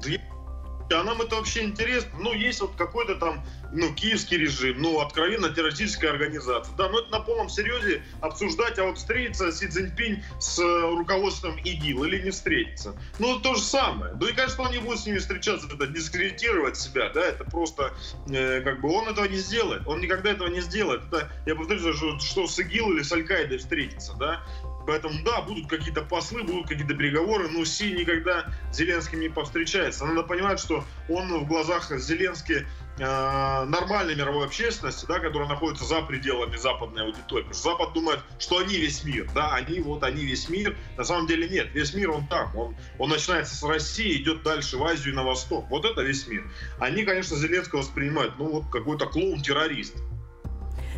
А нам это вообще интересно. Ну, есть вот какой-то там, ну, киевский режим, ну, откровенно террористическая организация. Да, но это на полном серьезе обсуждать, а вот встретится Си Цзиньпин с руководством ИГИЛ или не встретится. Ну, то же самое. Ну, и, конечно, он не будет с ними встречаться, это дискредитировать себя, да, это просто, э, как бы, он этого не сделает, он никогда этого не сделает. Это, я повторю, что, что с ИГИЛ или с Аль-Каидой встретится, да. Поэтому, да, будут какие-то послы, будут какие-то переговоры, но Си никогда с Зеленским не повстречается. Надо понимать, что он в глазах Зеленский э, нормальной мировой общественности, да, которая находится за пределами западной аудитории. Потому что Запад думает, что они весь мир, да, они вот, они весь мир. На самом деле нет, весь мир он там, он, он начинается с России, идет дальше в Азию и на восток. Вот это весь мир. Они, конечно, Зеленского воспринимают, ну, вот какой-то клоун-террорист.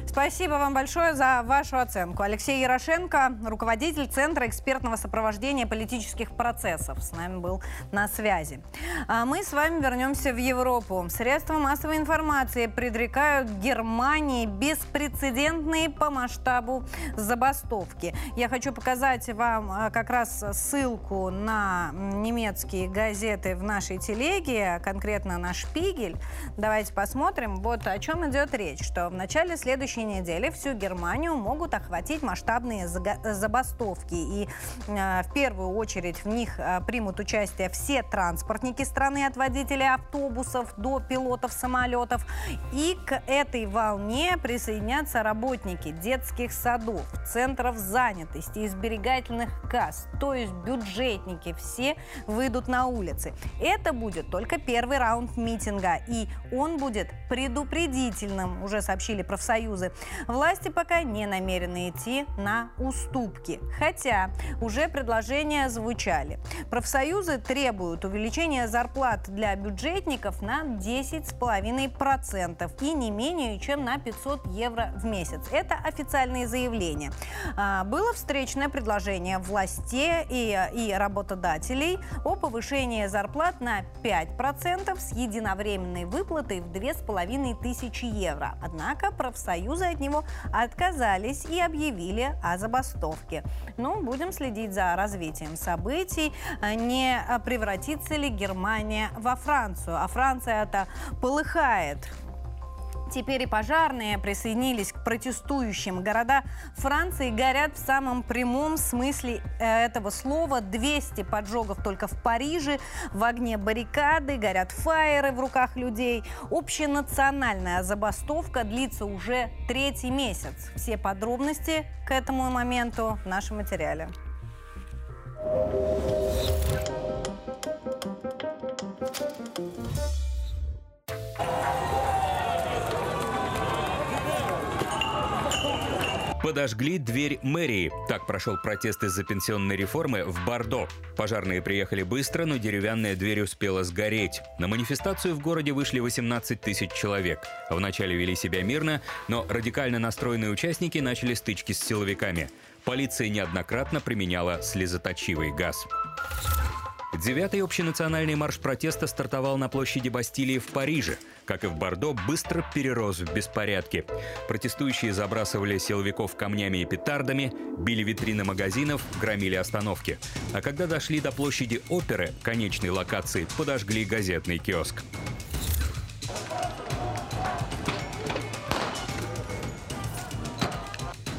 Спасибо вам большое за вашу оценку. Алексей Ярошенко, руководитель Центра экспертного сопровождения политических процессов, с нами был на связи. А мы с вами вернемся в Европу. Средства массовой информации предрекают Германии беспрецедентные по масштабу забастовки. Я хочу показать вам как раз ссылку на немецкие газеты в нашей телеге, конкретно на Шпигель. Давайте посмотрим, вот о чем идет речь, что в начале следующей неделе всю Германию могут охватить масштабные забастовки. И э, в первую очередь в них э, примут участие все транспортники страны, от водителей автобусов до пилотов самолетов. И к этой волне присоединятся работники детских садов, центров занятости и сберегательных касс. То есть бюджетники все выйдут на улицы. Это будет только первый раунд митинга, и он будет предупредительным, уже сообщили профсоюзы. Власти пока не намерены идти на уступки, хотя уже предложения звучали. Профсоюзы требуют увеличения зарплат для бюджетников на десять с половиной процентов и не менее чем на пятьсот евро в месяц. Это официальные заявления. Было встречное предложение властей и, и работодателей о повышении зарплат на пять процентов с единовременной выплатой в две с половиной тысячи евро. Однако профсоюзы от него отказались и объявили о забастовке. Ну, будем следить за развитием событий, не превратится ли Германия во Францию. А Франция-то полыхает. Теперь и пожарные присоединились к протестующим. Города Франции горят в самом прямом смысле этого слова. двести поджогов только в Париже. В огне баррикады, горят фаеры в руках людей. Общенациональная забастовка длится уже третий месяц. Все подробности к этому моменту в нашем материале. Подожгли дверь мэрии. Так прошел протест из-за пенсионной реформы в Бордо. Пожарные приехали быстро, но деревянная дверь успела сгореть. На манифестацию в городе вышли восемнадцать тысяч человек. Вначале вели себя мирно, но радикально настроенные участники начали стычки с силовиками. Полиция неоднократно применяла слезоточивый газ. Девятый общенациональный марш протеста стартовал на площади Бастилии в Париже. Как и в Бордо, быстро перерос в беспорядки. Протестующие забрасывали силовиков камнями и петардами, били витрины магазинов, громили остановки. А когда дошли до площади Оперы, конечной локации, подожгли газетный киоск.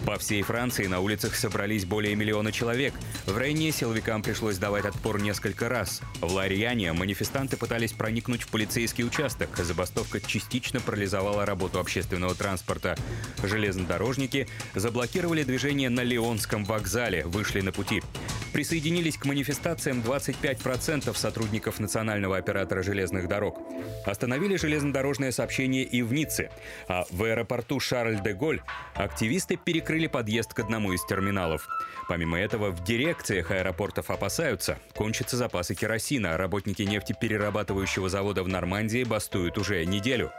По всей Франции на улицах собрались более миллиона человек. В Рейне силовикам пришлось давать отпор несколько раз. В Лорьяне манифестанты пытались проникнуть в полицейский участок. Забастовка частично парализовала работу общественного транспорта. Железнодорожники заблокировали движение на Лионском вокзале, вышли на пути. Присоединились к манифестациям двадцать пять процентов сотрудников национального оператора железных дорог. Остановили железнодорожное сообщение и в Ницце. А в аэропорту Шарль-де-Голь активисты перекрыли подъезд к одному из терминалов. Помимо этого, в дирекциях аэропортов опасаются. Кончатся запасы керосина. Работники нефтеперерабатывающего завода в Нормандии бастуют уже неделю.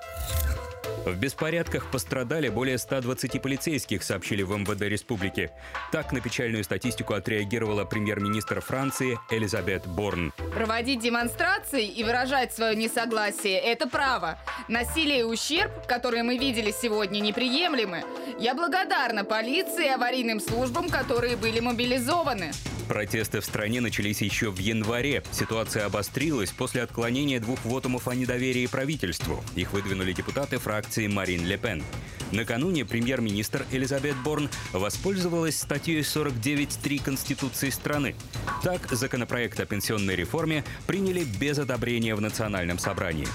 В беспорядках пострадали более ста двадцати полицейских, сообщили в МВД республики. Так на печальную статистику отреагировала премьер-министр Франции Элизабет Борн. Проводить демонстрации и выражать свое несогласие – это право. Насилие и ущерб, которые мы видели сегодня, неприемлемы. Я благодарна полиции и аварийным службам, которые были мобилизованы. Протесты в стране начались еще в январе. Ситуация обострилась после отклонения двух вотумов о недоверии правительству. Их выдвинули депутаты фракции Марин Ле Пен. Накануне премьер-министр Элизабет Борн воспользовалась статьей сорок девять точка три Конституции страны. Так, законопроект о пенсионной реформе приняли без одобрения в Национальном собрании.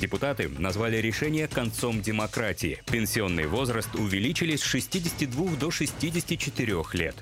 Депутаты назвали решение концом демократии. Пенсионный возраст увеличили с шестидесяти двух до шестидесяти четырёх лет.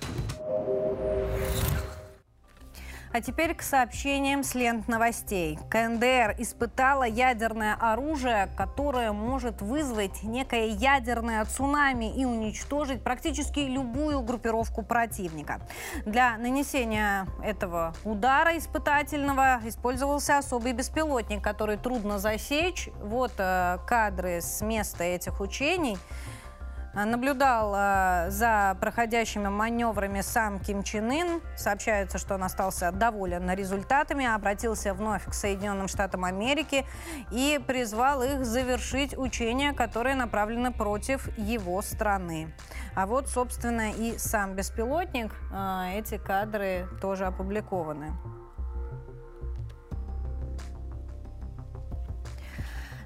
А теперь к сообщениям с лент новостей. КНДР испытала ядерное оружие, которое может вызвать некое ядерное цунами и уничтожить практически любую группировку противника. Для нанесения этого удара испытательного использовался особый беспилотник, который трудно засечь. Вот э, кадры с места этих учений. Наблюдал э, за проходящими маневрами сам Ким Чен Ын. Сообщается, что он остался доволен результатами, обратился вновь к Соединенным Штатам Америки и призвал их завершить учения, которые направлены против его страны. А вот, собственно, и сам беспилотник. Э, эти кадры тоже опубликованы.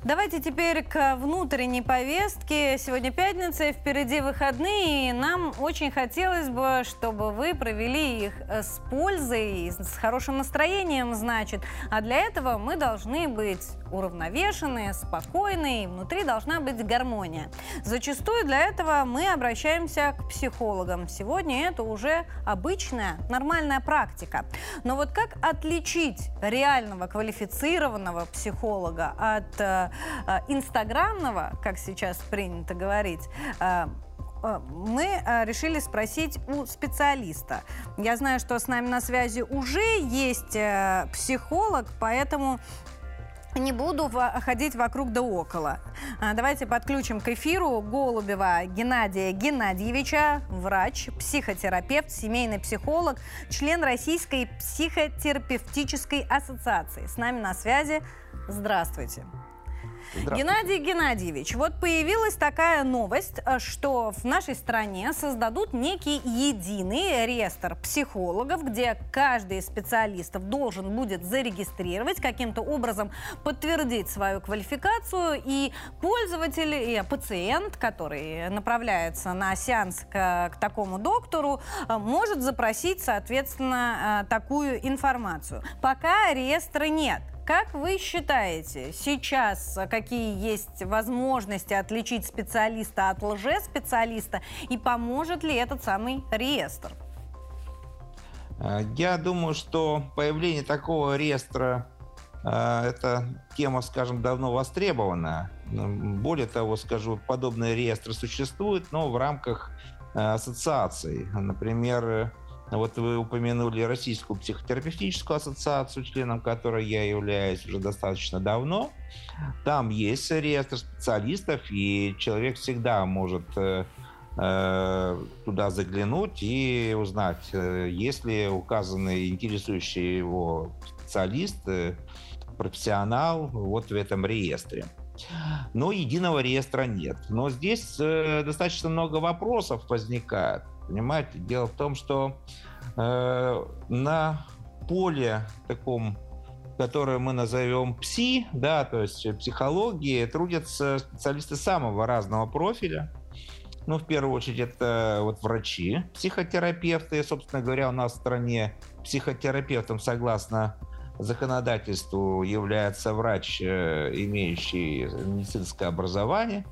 Давайте теперь к внутренней повестке. Сегодня пятница, впереди выходные, и нам очень хотелось бы, чтобы вы провели их с пользой, с хорошим настроением, значит. А для этого мы должны быть уравновешены, спокойны, и внутри должна быть гармония. Зачастую для этого мы обращаемся к психологам. Сегодня это уже обычная, нормальная практика. Но вот как отличить реального, квалифицированного психолога от инстаграмного, как сейчас принято говорить, мы решили спросить у специалиста. Я знаю, что с нами на связи уже есть психолог, поэтому не буду ходить вокруг да около. Давайте подключим к эфиру Голубева Геннадия Геннадьевича, врач, психотерапевт, семейный психолог, член Российской психотерапевтической ассоциации. С нами на связи. Здравствуйте. Геннадий Геннадьевич, вот появилась такая новость, что в нашей стране создадут некий единый реестр психологов, где каждый из специалистов должен будет зарегистрировать, каким-то образом подтвердить свою квалификацию, и пользователь, и пациент, который направляется на сеанс к, к такому доктору, может запросить, соответственно, такую информацию. Пока реестра нет. Как вы считаете, сейчас какие есть возможности отличить специалиста от лжеспециалиста, и поможет ли этот самый реестр? Я думаю, что появление такого реестра, эта тема, скажем, давно востребована. Более того, скажу, подобные реестры существуют, но в рамках ассоциаций. Например, вот вы упомянули Российскую психотерапевтическую ассоциацию, членом которой я являюсь уже достаточно давно. Там есть реестр специалистов, и человек всегда может э, туда заглянуть и узнать, э, есть ли указанный интересующий его специалист, э, профессионал вот в этом реестре. Но единого реестра нет. Но здесь э, достаточно много вопросов возникает. Понимаете, дело в том, что э, на поле таком, которое мы назовем пси, да, то есть психологии, трудятся специалисты самого разного профиля. Ну, в первую очередь, это вот врачи, психотерапевты. Собственно говоря, у нас в стране психотерапевтом, согласно законодательству, является врач, имеющий медицинское образование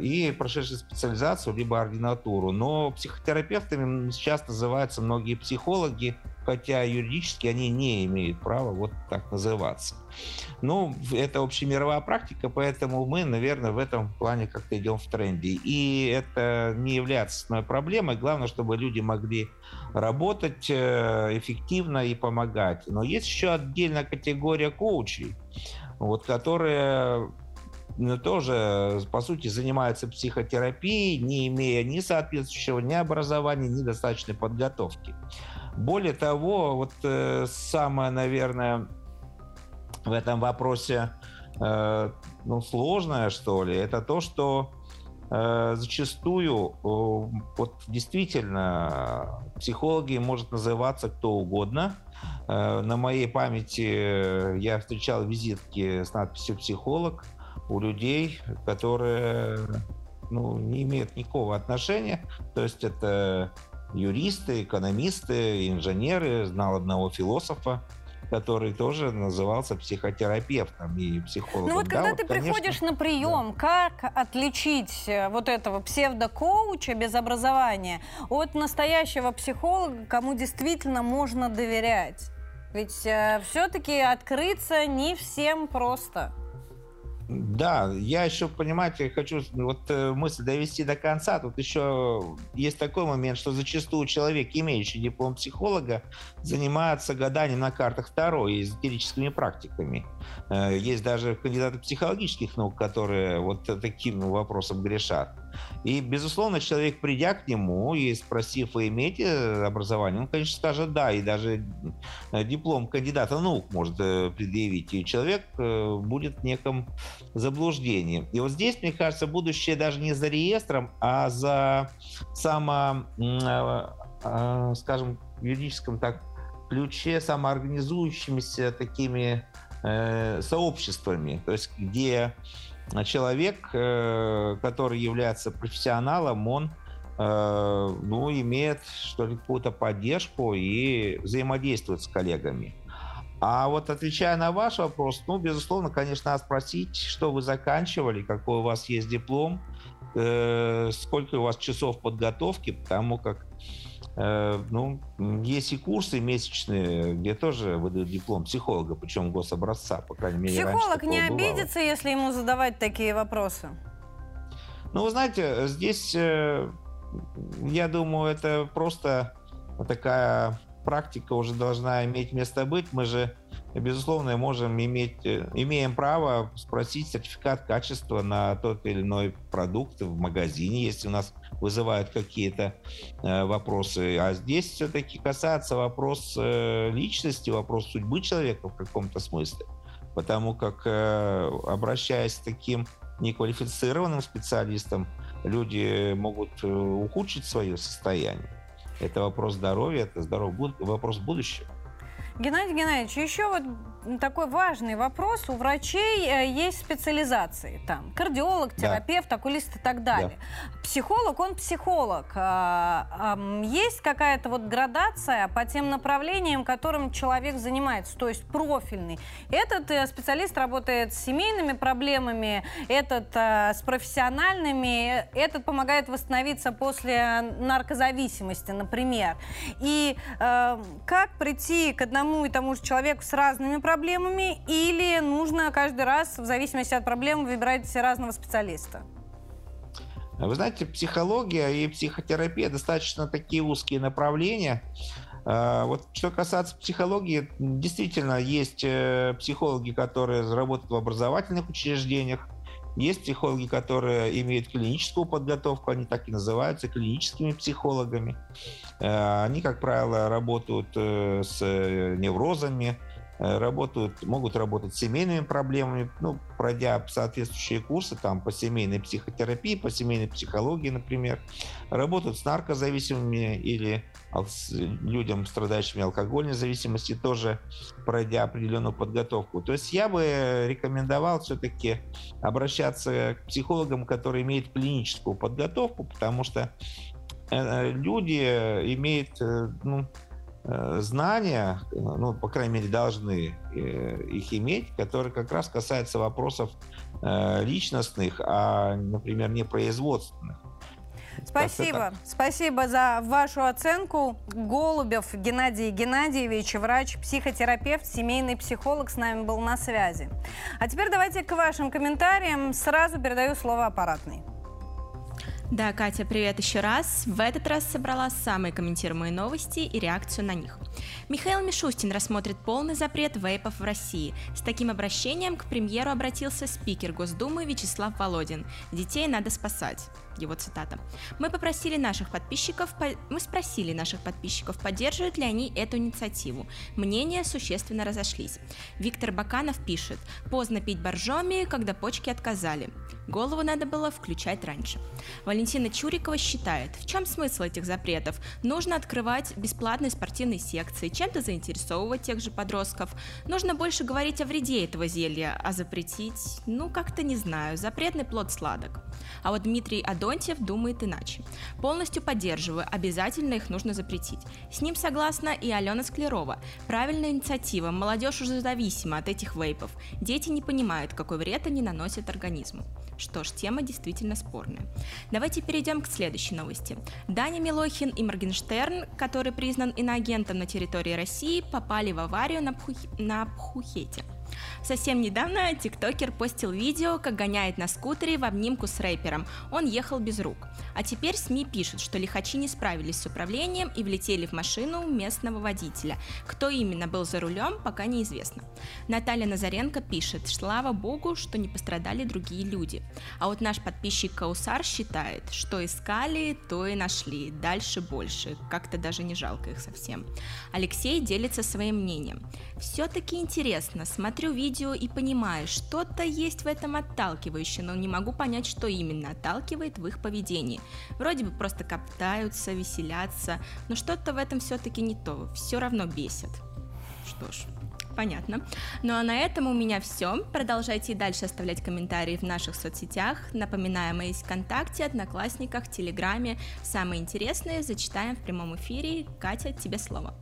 и прошедший специализацию либо ординатуру. Но психотерапевтами сейчас называются многие психологи, хотя юридически они не имеют права вот так называться. Ну, это общемировая практика, поэтому мы, наверное, в этом плане как-то идем в тренде. И это не является основной проблемой. Главное, чтобы люди могли работать эффективно и помогать. Но есть еще отдельная категория коучей, вот, которые тоже, по сути, занимаются психотерапией, не имея ни соответствующего ни образования, ни достаточной подготовки. Более того, вот э, самое, наверное, в этом вопросе э, ну, сложное, что ли, это то, что э, зачастую э, вот действительно психологи может называться кто угодно. Э, на моей памяти я встречал визитки с надписью «психолог» у людей, которые ну, не имеют никакого отношения. То есть это юристы, экономисты, инженеры. Знал одного философа, который тоже назывался психотерапевтом и психологом. Ну вот когда да, ты вот, приходишь конечно, на прием, да. Как отличить вот этого псевдокоуча без образования от настоящего психолога, кому действительно можно доверять? Ведь э, все-таки открыться не всем просто. Да, я еще, понимаете, хочу вот мысль довести до конца. Тут еще есть такой момент, что зачастую человек, имеющий диплом психолога, занимается гаданием на картах Таро и эзотерическими практиками. Есть даже кандидаты психологических наук, которые вот таким вопросом грешат. И, безусловно, человек, придя к нему и спросив, вы имеете образование, он, конечно, скажет «да», и даже диплом кандидата наук может предъявить, и человек будет в неком заблуждении. И вот здесь, мне кажется, будущее даже не за реестром, а за само, скажем, юридическом так, ключе самоорганизующимися такими сообществами, то есть где человек, который является профессионалом, он ну, имеет что ли какую-то поддержку и взаимодействует с коллегами. А вот отвечая на ваш вопрос, ну, безусловно, конечно, надо спросить, что вы заканчивали, какой у вас есть диплом, сколько у вас часов подготовки, потому как ну, есть и курсы месячные, где тоже выдают диплом психолога, причем гособразца, по крайней мере. Психолог не обидится, если ему задавать такие вопросы? Ну, вы знаете, здесь, я думаю, это просто такая практика уже должна иметь место быть. Мы же, безусловно, можем иметь, имеем право спросить сертификат качества на тот или иной продукт в магазине, если у нас вызывают какие-то э, вопросы. А здесь все-таки касается вопрос э, личности, вопрос судьбы человека в каком-то смысле. Потому как, э, обращаясь к таким неквалифицированным специалистам, люди могут э, ухудшить свое состояние. Это вопрос здоровья, это здоров... вопрос будущего. Геннадий Геннадьевич, еще вот такой важный вопрос. У врачей есть специализации. Там кардиолог, терапевт, да. окулист и так далее. Да. Психолог, он психолог. Есть какая-то вот градация по тем направлениям, которым человек занимается, то есть профильный. Этот специалист работает с семейными проблемами, этот с профессиональными, этот помогает восстановиться после наркозависимости, например. И как прийти к одному и тому же человеку с разными проблемами, или нужно каждый раз, в зависимости от проблем, выбирать разного специалиста? Вы знаете, психология и психотерапия достаточно такие узкие направления. Вот что касается психологии, действительно, есть психологи, которые работают в образовательных учреждениях, есть психологи, которые имеют клиническую подготовку, они так и называются, клиническими психологами. Они, как правило, работают с неврозами, работают, могут работать с семейными проблемами, ну, пройдя соответствующие курсы там, по семейной психотерапии, по семейной психологии, например, работают с наркозависимыми или с людям, страдающими алкогольной зависимостью, тоже пройдя определенную подготовку. То есть я бы рекомендовал все-таки обращаться к психологам, которые имеют клиническую подготовку, потому что люди имеют... Ну, знания, ну, по крайней мере, должны их иметь, которые как раз касаются вопросов личностных, а, например, не производственных. Спасибо. Спасибо за вашу оценку. Голубев Геннадий Геннадьевич, врач-психотерапевт, семейный психолог, с нами был на связи. А теперь давайте к вашим комментариям. Сразу передаю слово аппаратной. Да, Катя, привет еще раз. В этот раз собрала самые комментируемые новости и реакцию на них. Михаил Мишустин рассмотрит полный запрет вейпов в России. С таким обращением к премьеру обратился спикер Госдумы Вячеслав Володин. «Детей надо спасать». Его цитата. Мы попросили наших подписчиков, мы спросили наших подписчиков, поддерживают ли они эту инициативу. Мнения существенно разошлись. Виктор Баканов пишет: поздно пить боржоми, когда почки отказали. Голову надо было включать раньше. Валентина Чурикова считает: в чем смысл этих запретов? Нужно открывать бесплатные спортивные секции, чем-то заинтересовывать тех же подростков. Нужно больше говорить о вреде этого зелья, а запретить, ну как-то не знаю, запретный плод сладок. А вот Дмитрий Донтьев думает иначе. Полностью поддерживаю, обязательно их нужно запретить. С ним согласна и Алена Склярова. Правильная инициатива, молодежь уже зависима от этих вейпов. Дети не понимают, какой вред они наносят организму. Что ж, тема действительно спорная. Давайте перейдем к следующей новости. Даня Милохин и Моргенштерн, который признан иноагентом на территории России, попали в аварию на, Пху... на Пхукете. Совсем недавно тиктокер постил видео, как гоняет на скутере в обнимку с рэпером. Он ехал без рук. А теперь СМИ пишут, что лихачи не справились с управлением и влетели в машину местного водителя. Кто именно был за рулем, пока неизвестно. Наталья Назаренко пишет: слава богу, что не пострадали другие люди. А вот наш подписчик Каусар считает, что искали, то и нашли. Дальше больше. Как-то даже не жалко их совсем. Алексей делится своим мнением. Все-таки интересно, смотрю видео и понимаю, что-то есть в этом отталкивающее, но не могу понять, что именно отталкивает в их поведении. Вроде бы просто коптаются, веселятся, но что-то в этом все-таки не то, все равно бесит. Что ж, Понятно. Ну а на этом у меня все. Продолжайте и дальше оставлять комментарии в наших соцсетях. Напоминаем, мы есть ВКонтакте, Одноклассниках, Телеграме. Самые интересные зачитаем в прямом эфире. Катя, тебе слово.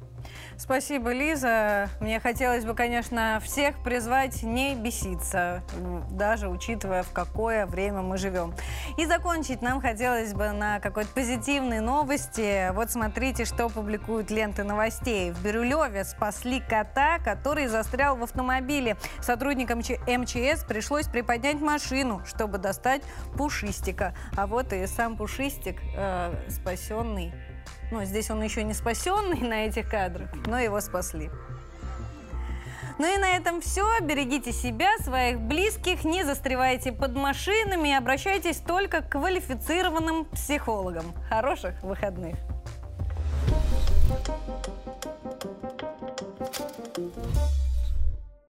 Спасибо, Лиза. Мне хотелось бы, конечно, всех призвать не беситься, даже учитывая, в какое время мы живем. И закончить нам хотелось бы на какой-то позитивной новости. Вот смотрите, что публикуют ленты новостей. В Бирюлеве спасли кота, который застрял в автомобиле. Сотрудникам эм че эс пришлось приподнять машину, чтобы достать пушистика. А вот и сам пушистик, э, спасенный. Ну, здесь он еще не спасенный на этих кадрах, но его спасли. Ну и на этом все. Берегите себя, своих близких, не застревайте под машинами и обращайтесь только к квалифицированным психологам. Хороших выходных!